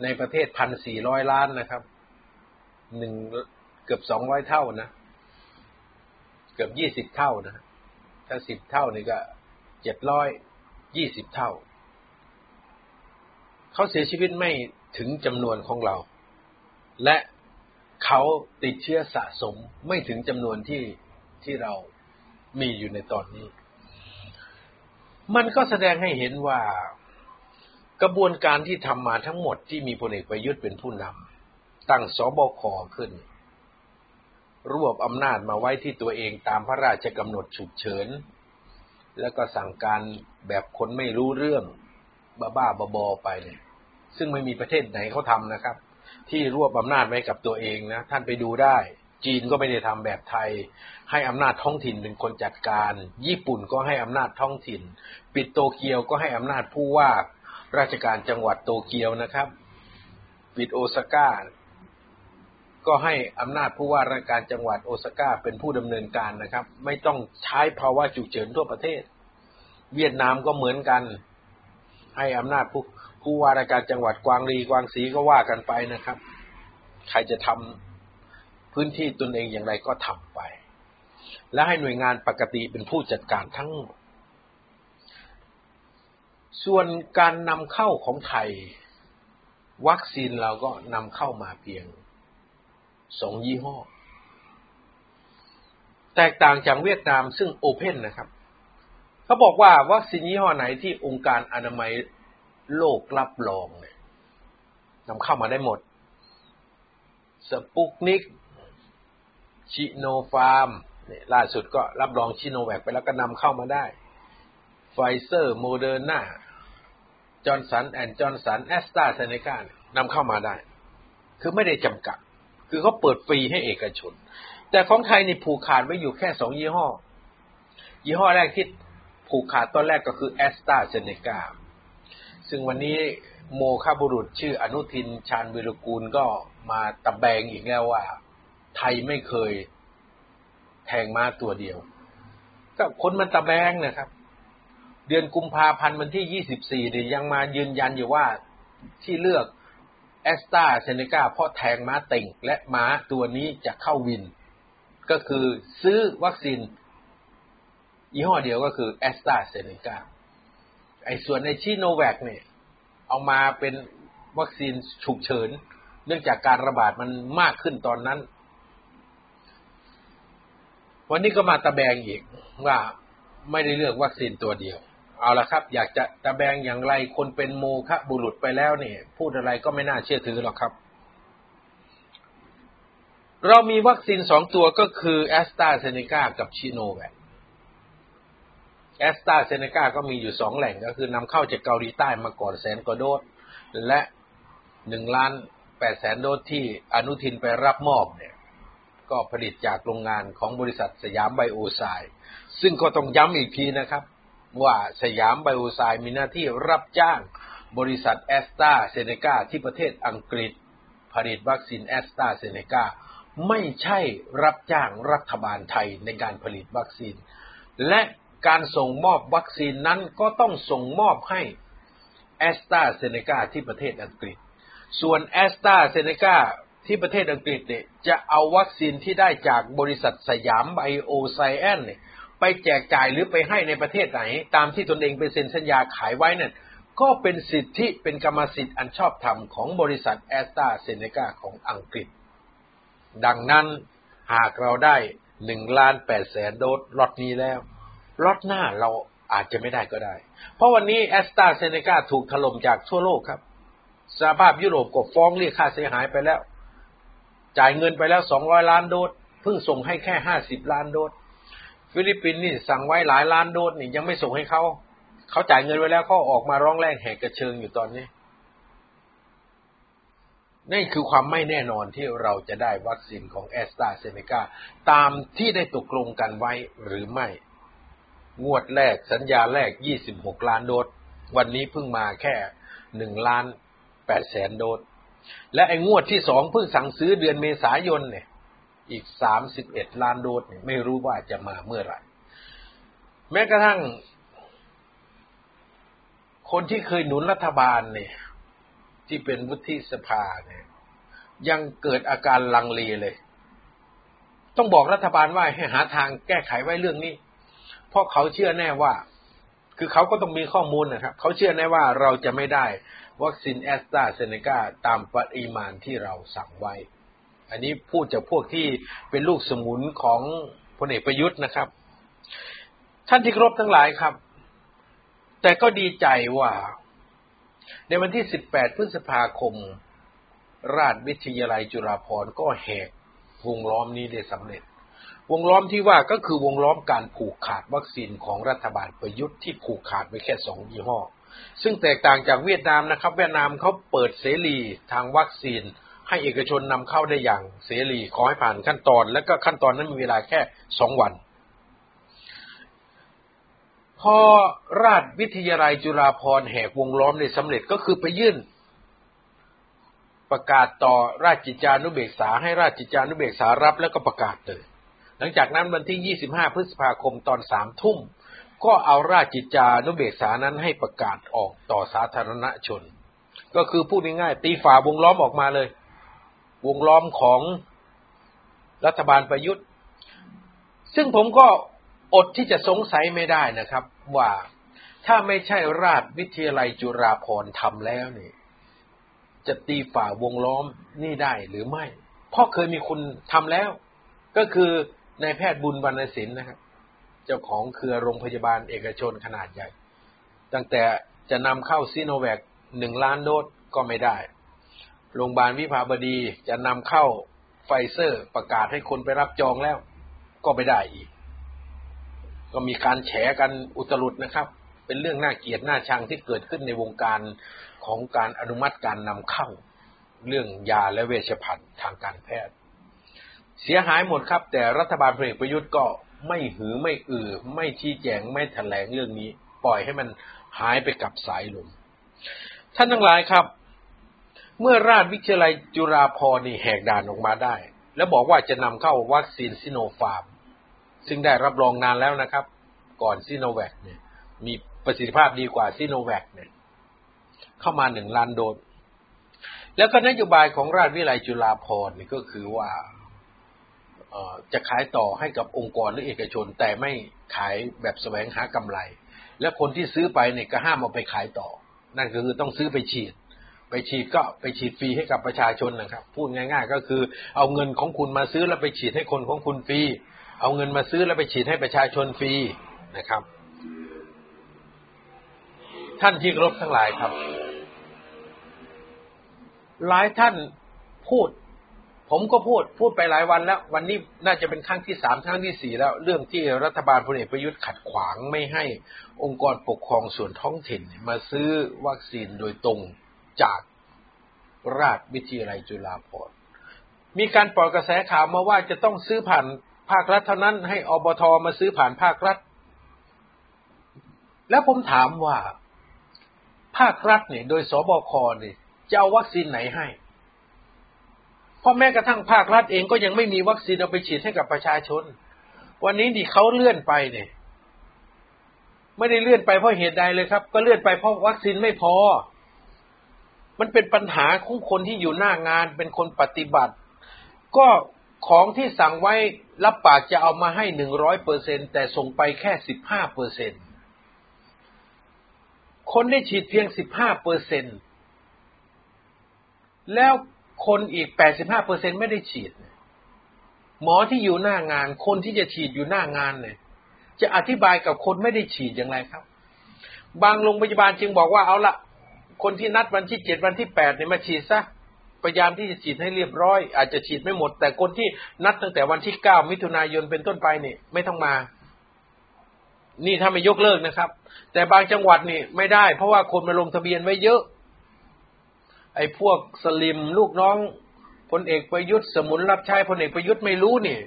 ในประเทศ 1,400 ล้านนะครับ1เกือบ200เท่านะเกือบ20เท่านะถ้า10เท่านี่ก็720เท่าเขาเสียชีวิตไม่ถึงจำนวนของเราและเขาติดเชื้อสะสมไม่ถึงจำนวนที่เรามีอยู่ในตอนนี้มันก็แสดงให้เห็นว่ากระบวนการที่ทำมาทั้งหมดที่มีพลเอกประยุทธ์เป็นผู้นำตั้งสบคขึ้นรวบอำนาจมาไว้ที่ตัวเองตามพระราชกำหนดฉุกเฉินแล้วก็สั่งการแบบคนไม่รู้เรื่องบ้าๆบอๆไปเนี่ยซึ่งไม่มีประเทศไหนเขาทำนะครับที่รวบอำนาจไว้กับตัวเองนะท่านไปดูได้จีนก็ไม่ได้ทำแบบไทยให้อำนาจท้องถิ่นเป็นคนจัดการญี่ปุ่นก็ให้อำนาจท้องถิ่นปิดโตเกียวก็ให้อำนาจผู้ว่าราชการจังหวัดโตเกียวนะครับปิดโอซาก้าก็ให้อำนาจผู้ว่าราชการจังหวัดโอซาก้าเป็นผู้ดำเนินการนะครับไม่ต้องใช้ภาวะฉุกเฉินทั่วประเทศเวียดนามก็เหมือนกันให้อำนาจผู้ว่าราชการจังหวัดกวางรีกวางสีก็ว่ากันไปนะครับใครจะทำพื้นที่ตนเองอย่างไรก็ทำไปและให้หน่วยงานปกติเป็นผู้จัดการทั้งหมดส่วนการนำเข้าของไทยวัคซีนเราก็นำเข้ามาเพียง2ยี่ห้อแตกต่างจากเวียดนามซึ่งโอเพ่นนะครับเขาบอกว่าวัคซีนยี่ห้อไหนที่องค์การอนามัยโลกรับรองเนี่ยนำเข้ามาได้หมดสปุกนิกชิโนฟาร์มเนี่ยล่าสุดก็รับรองชิโนแวคไปแล้วก็นำเข้ามาได้ไฟเซอร์โมเดอร์นาจอห์นสันแอนด์จอห์นสันแอสตราเซเนกานำเข้ามาได้คือไม่ได้จำกัดคือเขาเปิดฟรีให้เอกชนแต่ของไทยนี่ผูกขาดไว้อยู่แค่2ยี่ห้อยี่ห้อแรกที่ผูกขาดตอนแรกก็คือ AstraZeneca ซึ่งวันนี้โมฆะบุรุษชื่ออนุทินชาญวีรกูลก็มาตะแบงอีกแล้วว่าไทยไม่เคย แทงม้าตัวเดียวก็คนมันตะแบงนะครับเดือนกุมภาพันธ์วันที่24เนี่ยยังมายืนยันอยู่ว่าที่เลือก AstraZeneca เพราะแทงม้าเต่งและม้าตัวนี้จะเข้าวินก็คือซื้อวัคซีนยี่ห้อเดียวก็คือ AstraZeneca ไอ้ส่วนใน Sinovac เนี่ยเอามาเป็นวัคซีนฉุกเฉินเนื่องจากการระบาดมันมากขึ้นตอนนั้นวันนี้ก็มาตะแบงอีกว่าไม่ได้เลือกวัคซีนตัวเดียวเอาละครับอยากจะตะแบงอย่างไรคนเป็นโมฆะบุรุษไปแล้วเนี่ยพูดอะไรก็ไม่น่าเชื่อถือหรอกครับเรามีวัคซีน2ตัวก็คือ AstraZeneca กับ Sinovac AstraZeneca ก็มีอยู่2แหล่งก็คือนำเข้าจากเกาหลีใต้มาก่อนแสนกว่าโดสและ1,800,000 โดสที่อนุทินไปรับมอบเนี่ยก็ผลิตจากโรงงานของบริษัทสยามไบโอไซน์ซึ่งก็ต้องย้ำอีกทีนะครับว่าสยามไบโอไซน์มีหน้าที่รับจ้างบริษัท AstraZeneca ที่ประเทศอังกฤษผลิตวัคซีน AstraZeneca ไม่ใช่รับจ้างรัฐบาลไทยในการผลิตวัคซีนและการส่งมอบวัคซีนนั้นก็ต้องส่งมอบให้ AstraZeneca ที่ประเทศอังกฤษส่วน AstraZeneca ที่ประเทศอังกฤษเนี่ยจะเอาวัคซีนที่ได้จากบริษัทสยามไบโอไซแอนซ์เนี่ยไปแจกจ่ายหรือไปให้ในประเทศไหนตามที่ตนเองไปเซ็นสัญญาขายไว้นั่นก็เป็นสิทธิเป็นกรรมสิทธิ์อันชอบธรรมของบริษัท AstraZeneca ของอังกฤษดังนั้นหากเราได้ 1,800,000 โดสล็อตนี้แล้วล็อตหน้าเราอาจจะไม่ได้ก็ได้เพราะวันนี้ AstraZeneca ถูกถล่มจากทั่วโลกครับสหภาพยุโรปก็ฟ้องเรียกค่าเสียหายไปแล้วจ่ายเงินไปแล้ว200 ล้านโดสเพิ่งส่งให้แค่50 ล้านโดสฟิลิปปินส์นี่สั่งไว้หลายล้านโดสนี่ยังไม่ส่งให้เขาจ่ายเงินไว้แล้วเขาออกมาร้องแรงแหกกระเชิงอยู่ตอนนี้นี่คือความไม่แน่นอนที่เราจะได้วัคซีนของ AstraZeneca ตามที่ได้ตกลงกันไว้หรือไม่งวดแรกสัญญาแรก26 ล้านโดสวันนี้เพิ่งมาแค่1,800,000 โดสและไอ้งวดที่2เพิ่งสั่งซื้อเดือนเมษายนเนี่ยอีก31 ล้านโดสเนี่ยไม่รู้ว่าจะมาเมื่อไหร่แม้กระทั่งคนที่เคยหนุนรัฐบาลเนี่ยที่เป็นวุฒิสภาเนี่ยยังเกิดอาการลังเลเลยต้องบอกรัฐบาลว่าให้หาทางแก้ไขไว้เรื่องนี้เพราะเขาเชื่อแน่ว่าคือเขาก็ต้องมีข้อมูลนะครับเขาเชื่อแน่ว่าเราจะไม่ได้วัคซีน AstraZeneca ตามปริมาณที่เราสั่งไว้อันนี้พูดจากพวกที่เป็นลูกสมุนของพลเอกประยุทธ์นะครับท่านที่เคารพทั้งหลายครับแต่ก็ดีใจว่าในวันที่18 พฤษภาคมราชวิทยาลัยจุฬาภรณ์ก็แหกวงล้อมนี้ได้สำเร็จวงล้อมที่ว่าก็คือวงล้อมการผูกขาดวัคซีนของรัฐบาลประยุทธ์ที่ผูกขาดไว้แค่2 ยี่ห้อซึ่งแตกต่างจากเวียดนามนะครับเวียดนามเขาเปิดเสรีทางวัคซีนให้เอกชนนำเข้าได้อย่างเสรีขอให้ผ่านขั้นตอนและก็ขั้นตอนนั้นมีเวลาแค่2 วันพอราชวิทยาลัยจุฬาภรณ์แหกวงล้อมได้สำเร็จก็คือไปยื่นประกาศต่อราชกิจจานุเบกษาให้ราชกิจจานุเบกษารับแล้วก็ประกาศเลยหลังจากนั้นวันที่25 พฤษภาคมตอน 3 ทุ่มก็เอาราชกิจจานุเบกษานั้นให้ประกาศออกต่อสาธารณชนก็คือพูดง่ายๆตีฝ่าวงล้อมออกมาเลยวงล้อมของรัฐบาลประยุทธ์ซึ่งผมก็อดที่จะสงสัยไม่ได้นะครับว่าถ้าไม่ใช่ราชวิทยาลัยจุฬาภรณ์ทำแล้วนี่จะตีฝ่าวงล้อมนี่ได้หรือไม่เพราะเคยมีคนทำแล้วก็คือนายแพทย์บุญวรรณศิลป์นะครับเจ้าของเครือโรงพยาบาลเอกชนขนาดใหญ่ตั้งแต่จะนำเข้าซิโนแวค1 ล้านโดสก็ไม่ได้โรงพยาบาลวิภาวดีจะนำเข้าไฟเซอร์ประกาศให้คนไปรับจองแล้วก็ไม่ได้อีกก็มีการแฉกันอุตลุดนะครับเป็นเรื่องน่าเกลียดน่าชังที่เกิดขึ้นในวงการของการอนุมัติการนำเข้าเรื่องยาและเวชภัณฑ์ทางการแพทย์เสียหายหมดครับแต่รัฐบาลพลเอกประยุทธ์ก็ไม่หือไม่อือไม่ชี้แจงไม่แถลงเรื่องนี้ปล่อยให้มันหายไปกับสายลมท่านทั้งหลายครับเมื่อราชวิทยาลัยจุฬาภรณ์นี่แหกด่านออกมาได้แล้วบอกว่าจะนำเข้าวัคซีนซิโนฟาร์ม ซึ่งได้รับรองนานแล้วนะครับก่อนซิโนแวคเนี่ยมีประสิทธิภาพดีกว่าซิโนแวคเนี่ยเข้ามา1ล้านโดสแล้วก็นโยบายของราชวิทยาลัยจุฬาภรณ์นี่ก็คือว่าจะขายต่อให้กับองค์กรหรือเอกชนแต่ไม่ขายแบบแสวงหากำไรและคนที่ซื้อไปเนี่ยก็ห้ามเอาไปขายต่อนั่นคือต้องซื้อไปฉีดก็ไปฉีดฟรีให้กับประชาชนนะครับพูดง่ายๆก็คือเอาเงินของคุณมาซื้อแล้วไปฉีดให้คนของคุณฟรีเอาเงินมาซื้อแล้วไปฉีดให้ประชาชนฟรีนะครับท่านที่เคารพทั้งหลายครับหลายท่านพูดผมก็พูดไปหลายวันแล้ววันนี้น่าจะเป็นครั้งที่3ครั้งที่4แล้วเรื่องที่รัฐบาลพลเอกประยุทธ์ขัดขวางไม่ให้องค์กรปกครองส่วนท้องถิ่นมาซื้อวัคซีนโดยตรงจากราชวิทยาลัยจุฬาภรณ์มีการปล่อยกระแสข่าวมาว่าจะต้องซื้อผ่านภาครัฐเท่านั้นให้อบทมาซื้อผ่านภาครัฐแล้วผมถามว่าภาครัฐเนี่ยโดยสบคเนี่ยจะเอาวัคซีนไหนให้เพราะแม้กระทั่งภาครัฐเองก็ยังไม่มีวัคซีนเอาไปฉีดให้กับประชาชนวันนี้ที่เขาเลื่อนไปเนี่ยไม่ได้เลื่อนไปเพราะเหตุใดเลยครับก็เลื่อนไปเพราะวัคซีนไม่พอมันเป็นปัญหาของคนที่อยู่หน้างานเป็นคนปฏิบัติก็ของที่สั่งไว้รับปากจะเอามาให้ 100% แต่ส่งไปแค่ 15% คนได้ฉีดเพียง 15% แล้วคนอีก 85% ไม่ได้ฉีดหมอที่อยู่หน้างานคนที่จะฉีดอยู่หน้างานเนี่ยจะอธิบายกับคนไม่ได้ฉีดอย่างไรครับบางโรงพยาบาลจึงบอกว่าเอาละคนที่นัดวันที่7วันที่8เนี่ยมาฉีดซะพยายามที่จะฉีดให้เรียบร้อยอาจจะฉีดไม่หมดแต่คนที่นัดตั้งแต่วันที่9มิถุนายนเป็นต้นไปเนี่ยไม่ต้องมานี่ถ้าไม่ยกเลิกนะครับแต่บางจังหวัดนี่ไม่ได้เพราะว่าคนมาลงทะเบียนไว้เยอะไอ้พวกสลิมลูกน้องพลเอกประยุทธ์สมุนรับใช้พลเอกประยุทธ์ไม่รู้นี่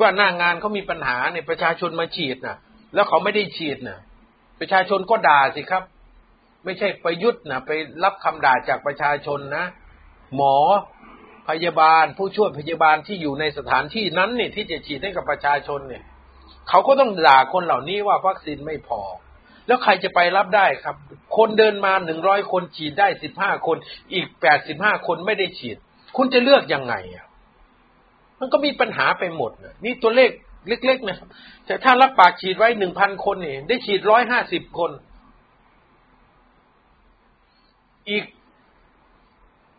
ว่าหน้างานเขามีปัญหาเนี่ยประชาชนมาฉีดนะแล้วเขาไม่ได้ฉีดนะประชาชนก็ด่าสิครับไม่ใช่ประยุทธ์นะไปรับคำด่าจากประชาชนนะหมอพยาบาลผู้ช่วยพยาบาลที่อยู่ในสถานที่นั้นเนี่ยที่จะฉีดให้กับประชาชนเนี่ยเขาก็ต้องด่าคนเหล่านี้ว่าวัคซีนไม่พอแล้วใครจะไปรับได้ครับคนเดินมา100คนฉีดได้15คนอีก85คนไม่ได้ฉีดคุณจะเลือกยังไงอ่ะมันก็มีปัญหาไปหมดนะนี่ตัวเลขเล็กๆนะครับแต่ถ้ารับปากฉีดไว้ 1,000 คนนี่ได้ฉีด150คนอีก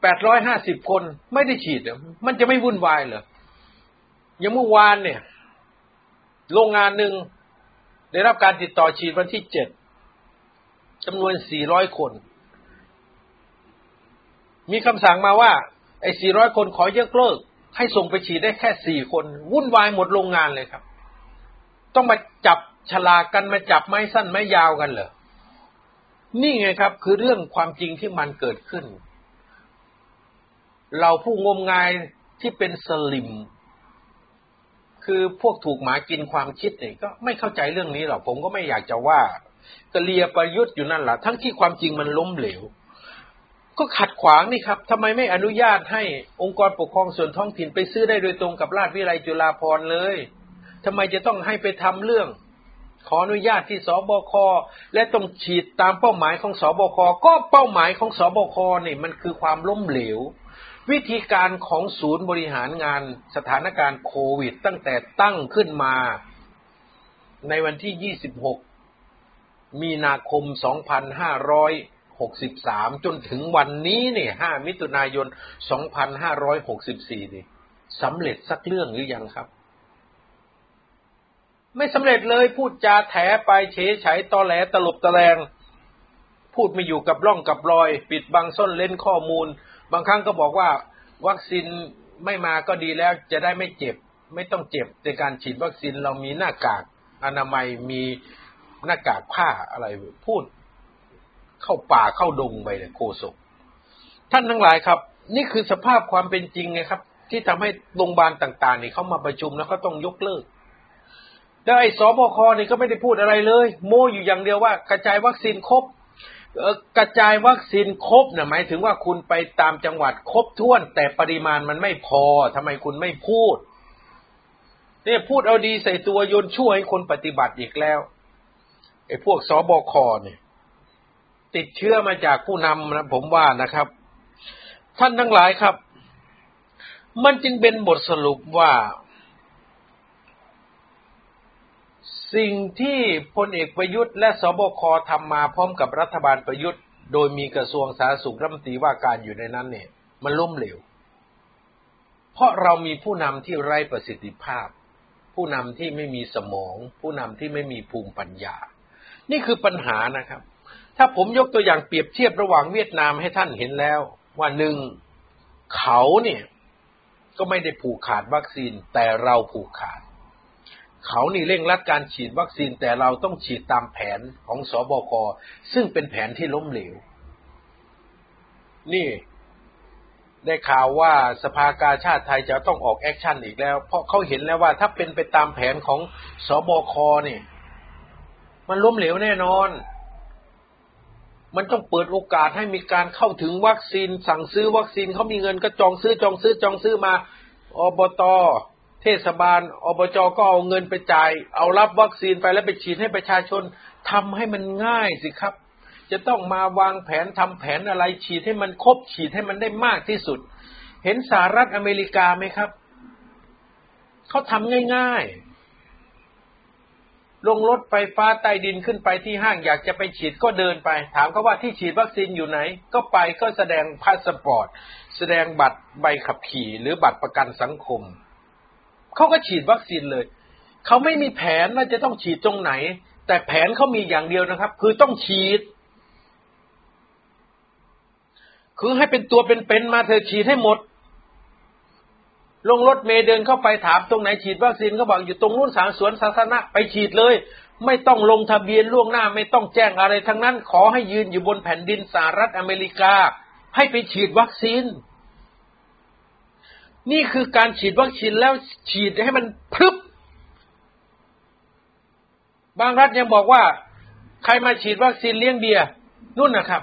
850คนไม่ได้ฉีดมันจะไม่วุ่นวายเหรออย่างเมื่อวานเนี่ยโรงงานหนึ่งได้รับการติดต่อฉีดวันที่7จำนวน400คนมีคำสั่งมาว่าไอ้400คนขอยกเลิกให้ส่งไปฉีดได้แค่4คนวุ่นวายหมดโรงงานเลยครับต้องมาจับฉลากกันมาจับไม้สั้นไม้ยาวกันเหรอนี่ไงครับคือเรื่องความจริงที่มันเกิดขึ้นเราผู้งมงายที่เป็นสลิมคือพวกถูกหมากินความคิดเนี่ยก็ไม่เข้าใจเรื่องนี้หรอกผมก็ไม่อยากจะว่ากะเลียประยุทธ์อยู่นั่นแหละทั้งที่ความจริงมันล้มเหลวก็ขัดขวางนี่ครับทำไมไม่อนุญาตให้องค์กรปกครองส่วนท้องถิ่นไปซื้อได้โดยตรงกับราชวิทยาลัยจุฬาภรณ์เลยทำไมจะต้องให้ไปทำเรื่องขออนุญาตที่สบคและต้องฉีดตามเป้าหมายของสบคก็เป้าหมายของสบคนี่มันคือความล้มเหลววิธีการของศูนย์บริหารงานสถานการณ์โควิดตั้งแต่ตั้งขึ้นมาในวันที่26มีนาคม2563จนถึงวันนี้เนี่ย5มิถุนายน2564นี่สำเร็จสักเรื่องหรือยังครับไม่สำเร็จเลยพูดจาแถไปเฉยไฉตอแหลตลบตะแลงพูดไม่อยู่กับร่องกับรอยปิดบังซ่อนเล่นข้อมูลบางครั้งก็บอกว่าวัคซีนไม่มาก็ดีแล้วจะได้ไม่เจ็บไม่ต้องเจ็บในการฉีดวัคซีนเรามีหน้ากากอนามัยมีหน้ากากผ้าอะไรพูดเข้าป่าเข้าดงไปเลยโคศกท่านทั้งหลายครับนี่คือสภาพความเป็นจริงไงครับที่ทำให้โรงพยาบาลต่างๆนี่เขามาประชุมแล้วก็ต้องยกเลิกแล้วไอ้สบคนี่ก็ไม่ได้พูดอะไรเลยโม้อยู่อย่างเดียวว่ากระจายวัคซีนครบกระจายวัคซีนครบนะหมายถึงว่าคุณไปตามจังหวัดครบถ้วนแต่ปริมาณมันไม่พอทำไมคุณไม่พูด เนี่ยพูดเอาดีใส่ตัวยนชั่วให้คนปฏิบัติอีกแล้วไอ้พวกสบคเนี่ยติดเชื้อมาจากผู้นำนะผมว่านะครับท่านทั้งหลายครับมันจึงเป็นบทสรุปว่าสิ่งที่พลเอกประยุทธ์และสบคทำมาพร้อมกับรัฐบาลประยุทธ์โดยมีกระทรวงสาธารณสุขรัฐมนตรีว่าการอยู่ในนั้นเนี่ยมันล้มเหลวเพราะเรามีผู้นำที่ไร้ประสิทธิภาพผู้นำที่ไม่มีสมองผู้นำที่ไม่มีภูมิปัญญานี่คือปัญหานะครับถ้าผมยกตัวอย่างเปรียบเทียบระหว่างเวียดนามให้ท่านเห็นแล้วว่าหนึ่งเขาเนี่ยก็ไม่ได้ผูกขาดวัคซีนแต่เราผูกขาดเขานี่เร่งรัดการฉีดวัคซีนแต่เราต้องฉีดตามแผนของสบคซึ่งเป็นแผนที่ล้มเหลวนี่ได้ข่าวว่าสภากาชาติไทยจะต้องออกแอคชั่นอีกแล้วเพราะเขาเห็นแล้วว่าถ้าเป็นไปตามแผนของสบคนี่มันล้มเหลวแน่นอนมันต้องเปิดโอกาสให้มีการเข้าถึงวัคซีนสั่งซื้อวัคซีนเขามีเงินก็จองซื้อมาอบต.เทศบาลอบจ.ก็เอาเงินไปจ่ายเอารับวัคซีนไปแล้วไปฉีดให้ประชาชนทำให้มันง่ายสิครับจะต้องมาวางแผนทำแผนอะไรฉีดให้มันครบฉีดให้มันได้มากที่สุดเห็นสหรัฐอเมริกาไหมครับเขาทำง่ายๆลงรถไฟฟ้าใต้ดินขึ้นไปที่ห้างอยากจะไปฉีดก็เดินไปถามเขาว่าที่ฉีดวัคซีนอยู่ไหนก็ไปก็แสดงพาสปอร์ตแสดงบัตรใบขับขี่หรือบัตรประกันสังคมเขาก็ฉีดวัคซีนเลยเขาไม่มีแผนว่าจะต้องฉีดตรงไหนแต่แผนเขามีอย่างเดียวนะครับคือต้องฉีดคือให้เป็นตัวเป็นๆมาเธอฉีดให้หมดลงรถเมล์เดินเข้าไปถามตรงไหนฉีดวัคซีนก็บอกอยู่ตรงนู้นสาสวนสาธารณะไปฉีดเลยไม่ต้องลงทะเบียนล่วงหน้าไม่ต้องแจ้งอะไรทั้งนั้นขอให้ยืนอยู่บนแผ่นดินสหรัฐอเมริกาให้ไปฉีดวัคซีนนี่คือการฉีดวัคซีนแล้วฉีดให้มันพรึบบางรัฐยังบอกว่าใครมาฉีดวัคซีนเลี้ยงเบียร์นู่นนะครับ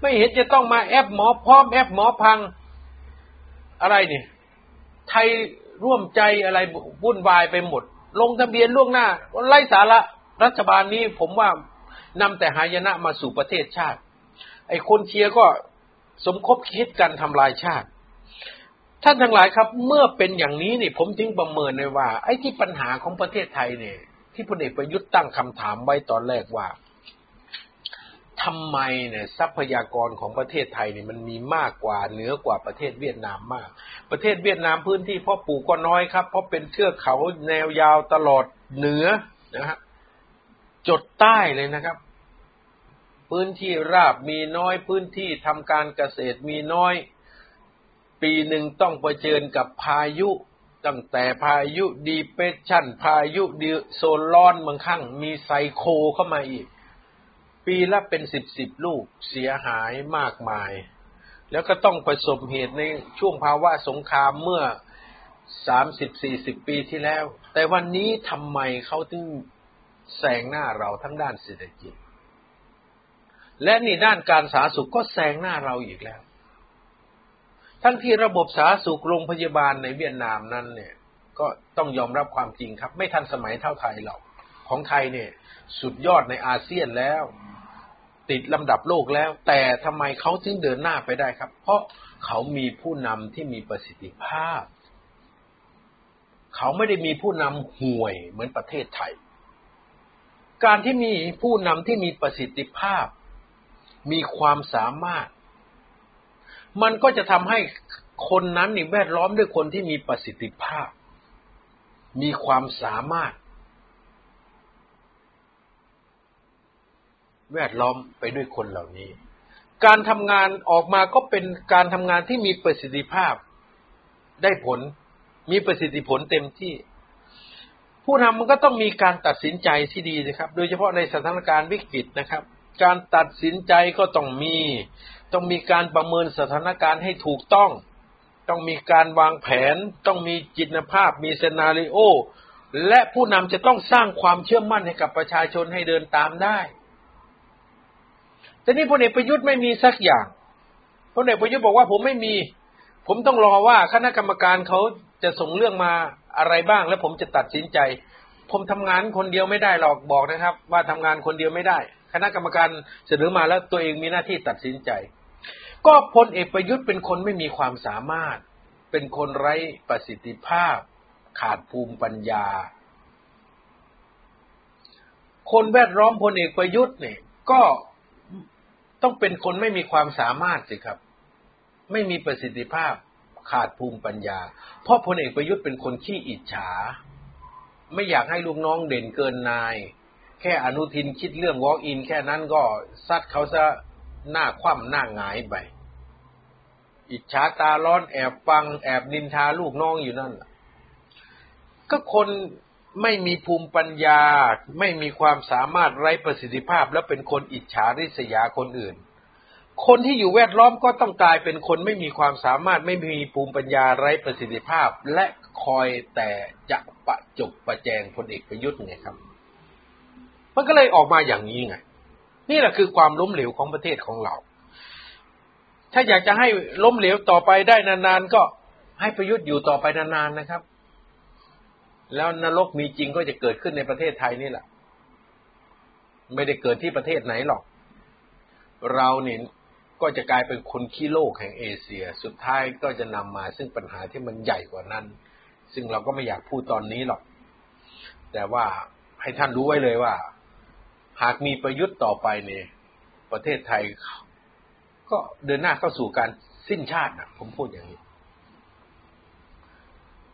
ไม่เห็นจะต้องมาแอปหมอพร้อมแอปหมอพังอะไรนี่ไทยร่วมใจอะไรวุ่นวายไปหมดลงทะเบียนล่วงหน้าไร้สาระรัฐบาลนี้ผมว่านำแต่หายนะมาสู่ประเทศชาติไอ้คนเชียร์ก็สมคบคิดกันทำลายชาติท่านทั้งหลายครับเมื่อเป็นอย่างนี้นี่ผมจึงประเมินเลยว่าไอ้ที่ปัญหาของประเทศไทยเนี่ยที่พลเอกประยุทธ์ตั้งคำถามไว้ตอนแรกว่าทำไมเนี่ยทรัพยากรของประเทศไทยเนี่ยมันมีมากกว่าเหนือกว่าประเทศเวียดนามมากประเทศเวียดนามพื้นที่เพาะปลูกก็น้อยครับเพราะเป็นเทือกเขาแนวยาวตลอดเหนือนะฮะจดใต้เลยนะครับพื้นที่ราบมีน้อยพื้นที่ทำการเกษตรมีน้อยปีหนึ่งต้องเผชิญกับพายุตั้งแต่พายุดีเพรสชันพายุโซนร้อนบางครั้งมีไซโคเข้ามาอีกปีละเป็น10ลูกเสียหายมากมายแล้วก็ต้องประสบเหตุในช่วงภาวะสงครามเมื่อ 30-40 ปีที่แล้วแต่วันนี้ทำไมเขาถึงแซงหน้าเราทั้งด้านเศรษฐกิจและนี่ด้านการสาธารณสุขก็แซงหน้าเราอีกแล้วทั้งที่ระบบสาธารณสุขโรงพยาบาลในเวียดนามนั้นเนี่ยก็ต้องยอมรับความจริงครับไม่ทันสมัยเท่าไทยหรอกของไทยเนี่ยสุดยอดในอาเซียนแล้วติดลำดับโลกแล้วแต่ทำไมเขาถึงเดินหน้าไปได้ครับเพราะเขามีผู้นำที่มีประสิทธิภาพเขาไม่ได้มีผู้นำห่วยเหมือนประเทศไทยการที่มีผู้นำที่มีประสิทธิภาพมีความสามารถมันก็จะทำให้คนนั้นนี่แวดล้อมด้วยคนที่มีประสิทธิภาพมีความสามารถแวดล้อมไปด้วยคนเหล่านี้การทำงานออกมาก็เป็นการทำงานที่มีประสิทธิภาพได้ผลมีประสิทธิผลเต็มที่ผู้นำมันก็ต้องมีการตัดสินใจที่ดีนะครับโดยเฉพาะในสถานการณ์วิกฤตนะครับการตัดสินใจก็ต้องมีการประเมินสถานการณ์ให้ถูกต้องมีการวางแผนต้องมีจินภาพมีซีนาริโอและผู้นำจะต้องสร้างความเชื่อมั่นให้กับประชาชนให้เดินตามได้แต่นี่พลเอกประยุทธ์ไม่มีสักอย่างพลเอกประยุทธ์บอกว่าผมไม่มีผมต้องรอว่าคณะกรรมการเขาจะส่งเรื่องมา อะไรบ้างแล้วผมจะตัดสินใจผมทำงานคนเดียวไม่ได้หรอกบอกนะครับว่าทำงานคนเดียวไม่ได้คณะกรรมการเสนอมาแล้วตัวเองมีหน้าที่ตัดสินใจก็พลเอกประยุทธ์เป็นคนไม่มีความสามารถเป็นคนไร้ประสิทธิภาพขาดภูมิปัญญาคนแวดล้อมพลเอกประยุทธ์เนี่ยก็ต้องเป็นคนไม่มีความสามารถสิครับไม่มีประสิทธิภาพขาดภูมิปัญญาเพราะพลเอกประยุทธ์เป็นคนขี้อิจฉาไม่อยากให้ลูกน้องเด่นเกินนายแค่อนุทินคิดเรื่อง walk in แค่นั้นก็ซัดเขาซะหน้าคว่ำหน้าหงายไปอิจฉาตาร้อนแอบฟังแอบนินทาลูกน้องอยู่นั่นก็คนไม่มีภูมิปัญญาไม่มีความสามารถไร้ประสิทธิภาพและเป็นคนอิจฉาริษยาคนอื่นคนที่อยู่แวดล้อมก็ต้องกลายเป็นคนไม่มีความสามารถไม่มีภูมิปัญญาไร้ประสิทธิภาพและคอยแต่จะประจบประแจงพลเอกประยุทธ์ไงครับมันก็เลยออกมาอย่างนี้ไงนี่แหละคือความล้มเหลวของประเทศของเราถ้าอยากจะให้ล้มเหลวต่อไปได้นานๆก็ให้ประยุทธ์อยู่ต่อไปนานๆนะครับแล้วนรกมีจริงก็จะเกิดขึ้นในประเทศไทยนี่แหละไม่ได้เกิดที่ประเทศไหนหรอกเราเนี่ยก็จะกลายเป็นคนขี้โลกแห่งเอเชียสุดท้ายก็จะนำมาซึ่งปัญหาที่มันใหญ่กว่านั้นซึ่งเราก็ไม่อยากพูดตอนนี้หรอกแต่ว่าให้ท่านรู้ไว้เลยว่าหากมีประยุทธ์ต่อไปเนี่ยประเทศไทยก็เดินหน้าเข้าสู่การสิ้นชาตินะผมพูดอย่างนี้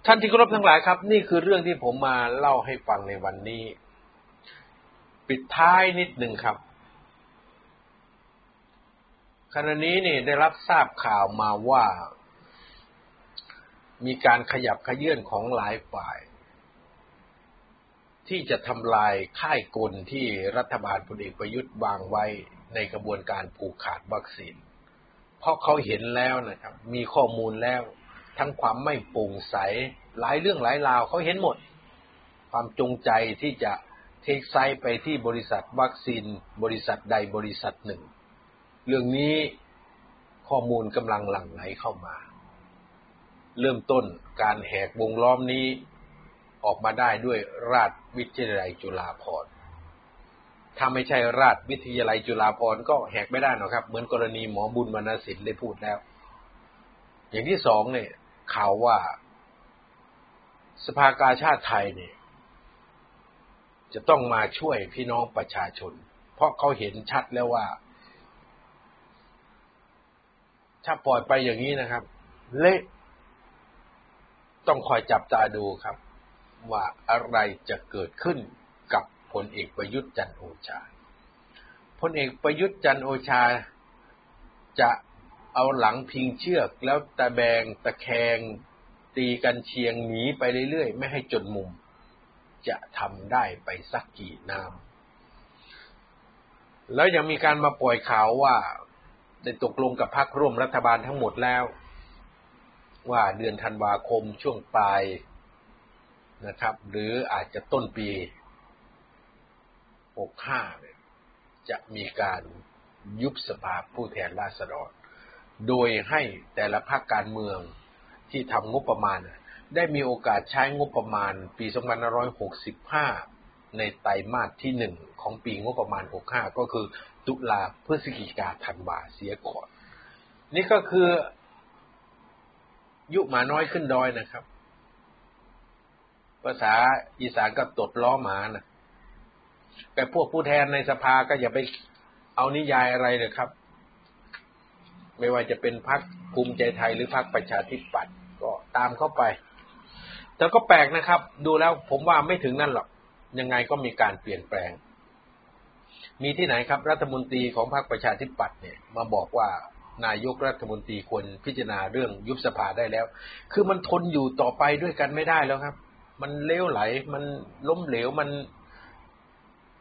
ท่านที่เคารพทั้งหลายครับนี่คือเรื่องที่ผมมาเล่าให้ฟังในวันนี้ปิดท้ายนิดหนึ่งครับขณะนี้เนี่ยได้รับทราบข่าวมาว่ามีการขยับเขยื้อนของหลายฝ่ายที่จะทำลายค่ายกลที่รัฐบาลพลเอกประยุทธ์วางไว้ในกระบวนการผูกขาดวัคซีนเพราะเขาเห็นแล้วนะครับมีข้อมูลแล้วทั้งความไม่โปร่งใสหลายเรื่องหลายราวเขาเห็นหมดความจงใจที่จะเทคไซด์ไปที่บริษัทวัคซีนบริษัทใดบริษัทหนึ่งเรื่องนี้ข้อมูลกำลังหลั่งไหลเข้ามาเริ่มต้นการแหกวงล้อมนี้ออกมาได้ด้วยราชวิทยาลัยจุฬาภรณ์ถ้าไม่ใช่ราชวิทยาลัยจุฬาภรณ์ก็แหกไม่ได้หรอกครับเหมือนกรณีหมอบุญวรรณศิลป์ได้พูดแล้วอย่างที่สองเนี่ยข่าวว่าสภากาชาติไทยเนี่ยจะต้องมาช่วยพี่น้องประชาชนเพราะเขาเห็นชัดแล้วว่าถ้าปล่อยไปอย่างนี้นะครับเละต้องคอยจับตาดูครับว่าอะไรจะเกิดขึ้นกับพลเอกประยุทธ์จันทร์โอชาพลเอกประยุทธ์จันทร์โอชาจะเอาหลังพิงเชือกแล้วตะแบงตะแคงตีกันเชียงหนีไปเรื่อยๆไม่ให้จนมุมจะทำได้ไปสักกี่น้ำแล้วยังมีการมาปล่อยข่าวว่าได้ตกลงกับพรรคร่วมรัฐบาลทั้งหมดแล้วว่าเดือนธันวาคมช่วงปลายนะครับหรืออาจจะต้นปี65เนี่ยจะมีการยุบสภาผู้แทนราษฎรโดยให้แต่ละพรรคการเมืองที่ทำงบประมาณได้มีโอกาสใช้งบประมาณปี2565ในไตรมาสที่1ของปีงบประมาณ65ก็คือตุลาพฤศจิกาธันวาเสียก่อนนี่ก็คือยุหมาน้อยขึ้นดอยนะครับภาษาอีสานก็ตดล้อหมานะแต่พวกผู้แทนในสภาก็อย่าไปเอานิยายอะไรเลยครับไม่ว่าจะเป็นพรรคภูมิใจไทยหรือพรรคประชาธิปัตย์ก็ตามเข้าไปแต่ก็แปลกนะครับดูแล้วผมว่าไม่ถึงนั่นหรอกยังไงก็มีการเปลี่ยนแปลงมีที่ไหนครับรัฐมนตรีของพรรคประชาธิปัตย์เนี่ยมาบอกว่านายกรัฐมนตรีควรพิจารณาเรื่องยุบสภาได้แล้วคือมันทนอยู่ต่อไปด้วยกันไม่ได้แล้วครับมันเลวไหลมันล้มเหลวมัน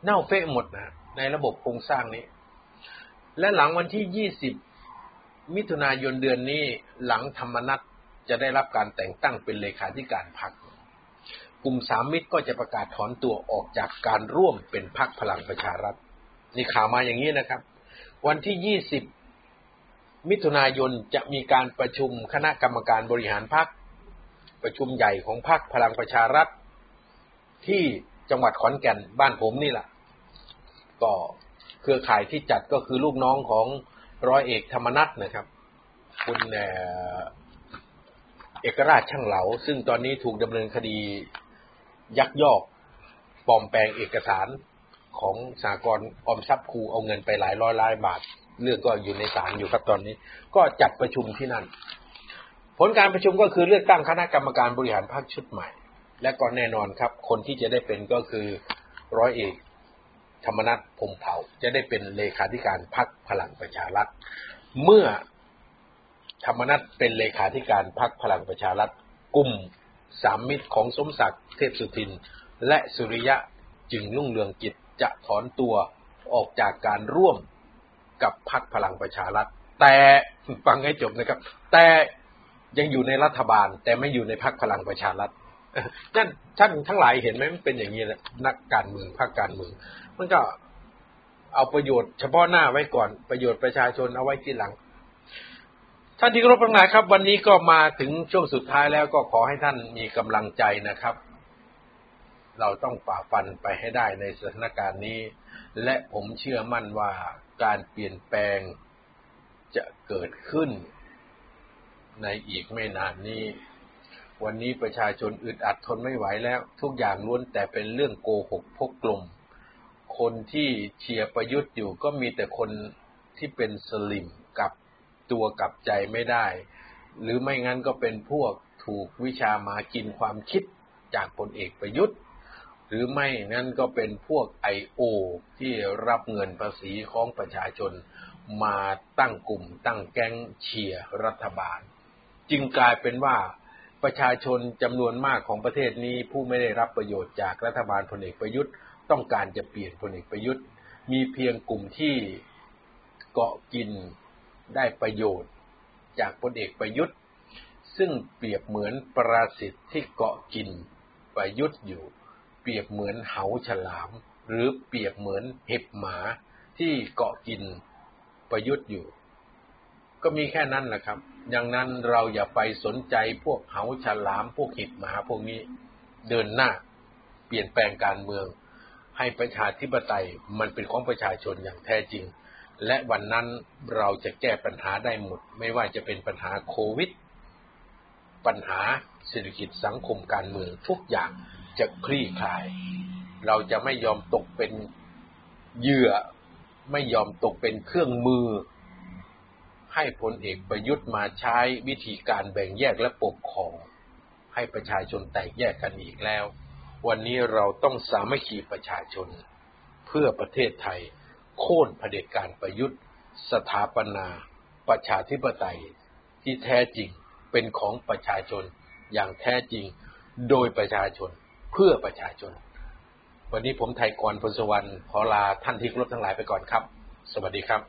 เน่าเฟะหมดนะในระบบโครงสร้างนี้และหลังวันที่20มิถุนายนเดือนนี้หลังธรรมนัสจะได้รับการแต่งตั้งเป็นเลขาธิการพรรคกลุ่มสามมิตรก็จะประกาศถอนตัวออกจากการร่วมเป็นพรรคพลังประชารัฐนี่ข่าวมาอย่างนี้นะครับวันที่20มิถุนายนจะมีการประชุมคณะกรรมการบริหารพรรค ประชุมใหญ่ของพรรคพลังประชารัฐที่จังหวัดขอนแก่นบ้านผมนี่แหละก็เครือข่ายที่จัดก็คือลูกน้องของร้อยเอกธรรมนัสนะครับคุณเอกราชช่างเหลาซึ่งตอนนี้ถูกดำเนินคดียักยอกปลอมแปลงเอกสารของสหกรณ์ออมทรัพย์ครูเอาเงินไปหลายร้อยล้านบาทเรื่องก็อยู่ในศาลอยู่ครับตอนนี้ก็จัดประชุมที่นั่นผลการประชุมก็คือเลือกตั้งคณะกรรมการบริหารพรรคชุดใหม่และก็แน่นอนครับคนที่จะได้เป็นก็คือร้อยเอกธรรมนัสพรหมเผ่าจะได้เป็นเลขาธิการพรรคพลังประชารัฐเมื่อธรรมนัสเป็นเลขาธิการพรรคพลังประชารัฐกลุ่มสามมิตรของสมศักดิ์เทพสุทินและสุริยะจึงรุ่งเรืองกิจจะถอนตัวออกจากการร่วมกับพรรคพลังประชารัฐแต่ฟังให้จบนะครับแต่ยังอยู่ในรัฐบาลแต่ไม่อยู่ในพรรคพลังประชารัฐนั่นท่านทั้งหลายเห็นไหมมันเป็นอย่างนี้แหละนักการเมืองพรรคการเมืองมันก็เอาประโยชน์เฉพาะหน้าไว้ก่อนประโยชน์ประชาชนเอาไว้ทีหลังท่านที่เคารพทั้งหลายครับวันนี้ก็มาถึงช่วงสุดท้ายแล้วก็ขอให้ท่านมีกำลังใจนะครับเราต้องฝ่าฟันไปให้ได้ในสถานการณ์นี้และผมเชื่อมั่นว่าการเปลี่ยนแปลงจะเกิดขึ้นในอีกไม่นานนี้วันนี้ประชาชนอึดอัดทนไม่ไหวแล้วทุกอย่างล้วนแต่เป็นเรื่องโกหกพกกลมคนที่เชียร์ประยุทธ์อยู่ก็มีแต่คนที่เป็นสลิ่มกับตัวกับใจไม่ได้หรือไม่งั้นก็เป็นพวกถูกวิชามากินความคิดจากพลเอกประยุทธ์หรือไม่นั่นก็เป็นพวก I.O. ที่รับเงินภาษีของประชาชนมาตั้งกลุ่มตั้งแก๊งเชียร์รัฐบาลจึงกลายเป็นว่าประชาชนจำนวนมากของประเทศนี้ผู้ไม่ได้รับประโยชน์จากรัฐบาลพลเอกประยุทธ์ต้องการจะเปลี่ยนพลเอกประยุทธ์มีเพียงกลุ่มที่เกาะกินได้ประโยชน์จากพลเอกประยุทธ์ซึ่งเปรียบเหมือนปรสิตที่เกาะกินประยุทธ์อยู่เปรียบเหมือนเหาฉลามหรือเปรียบเหมือนเห็บหมาที่เกาะกินประยุทธ์อยู่ก็มีแค่นั้นแหละครับดังนั้นเราอย่าไปสนใจพวกเหาฉลามพวกเห็บหมาพวกนี้เดินหน้าเปลี่ยนแปลงการเมืองให้ประชาธิปไตยมันเป็นของประชาชนอย่างแท้จริงและวันนั้นเราจะแก้ปัญหาได้หมดไม่ว่าจะเป็นปัญหาโควิดปัญหาเศรษฐกิจสังคมการเมืองทุกอย่างจะคลี่คลายเราจะไม่ยอมตกเป็นเหยื่อไม่ยอมตกเป็นเครื่องมือให้พลเอกประยุทธ์มาใช้วิธีการแบ่งแยกและปกครองให้ประชาชนแตกแยกกันอีกแล้ววันนี้เราต้องสามัคคีประชาชนเพื่อประเทศไทยโค่นเผด็จการประยุทธ์สถาปนาประชาธิปไตยที่แท้จริงเป็นของประชาชนอย่างแท้จริงโดยประชาชนเพื่อประชาชนวันนี้ผมไทยกร พลสวรรค์ขอลาท่านที่เคารพทั้งหลายไปก่อนครับสวัสดีครับ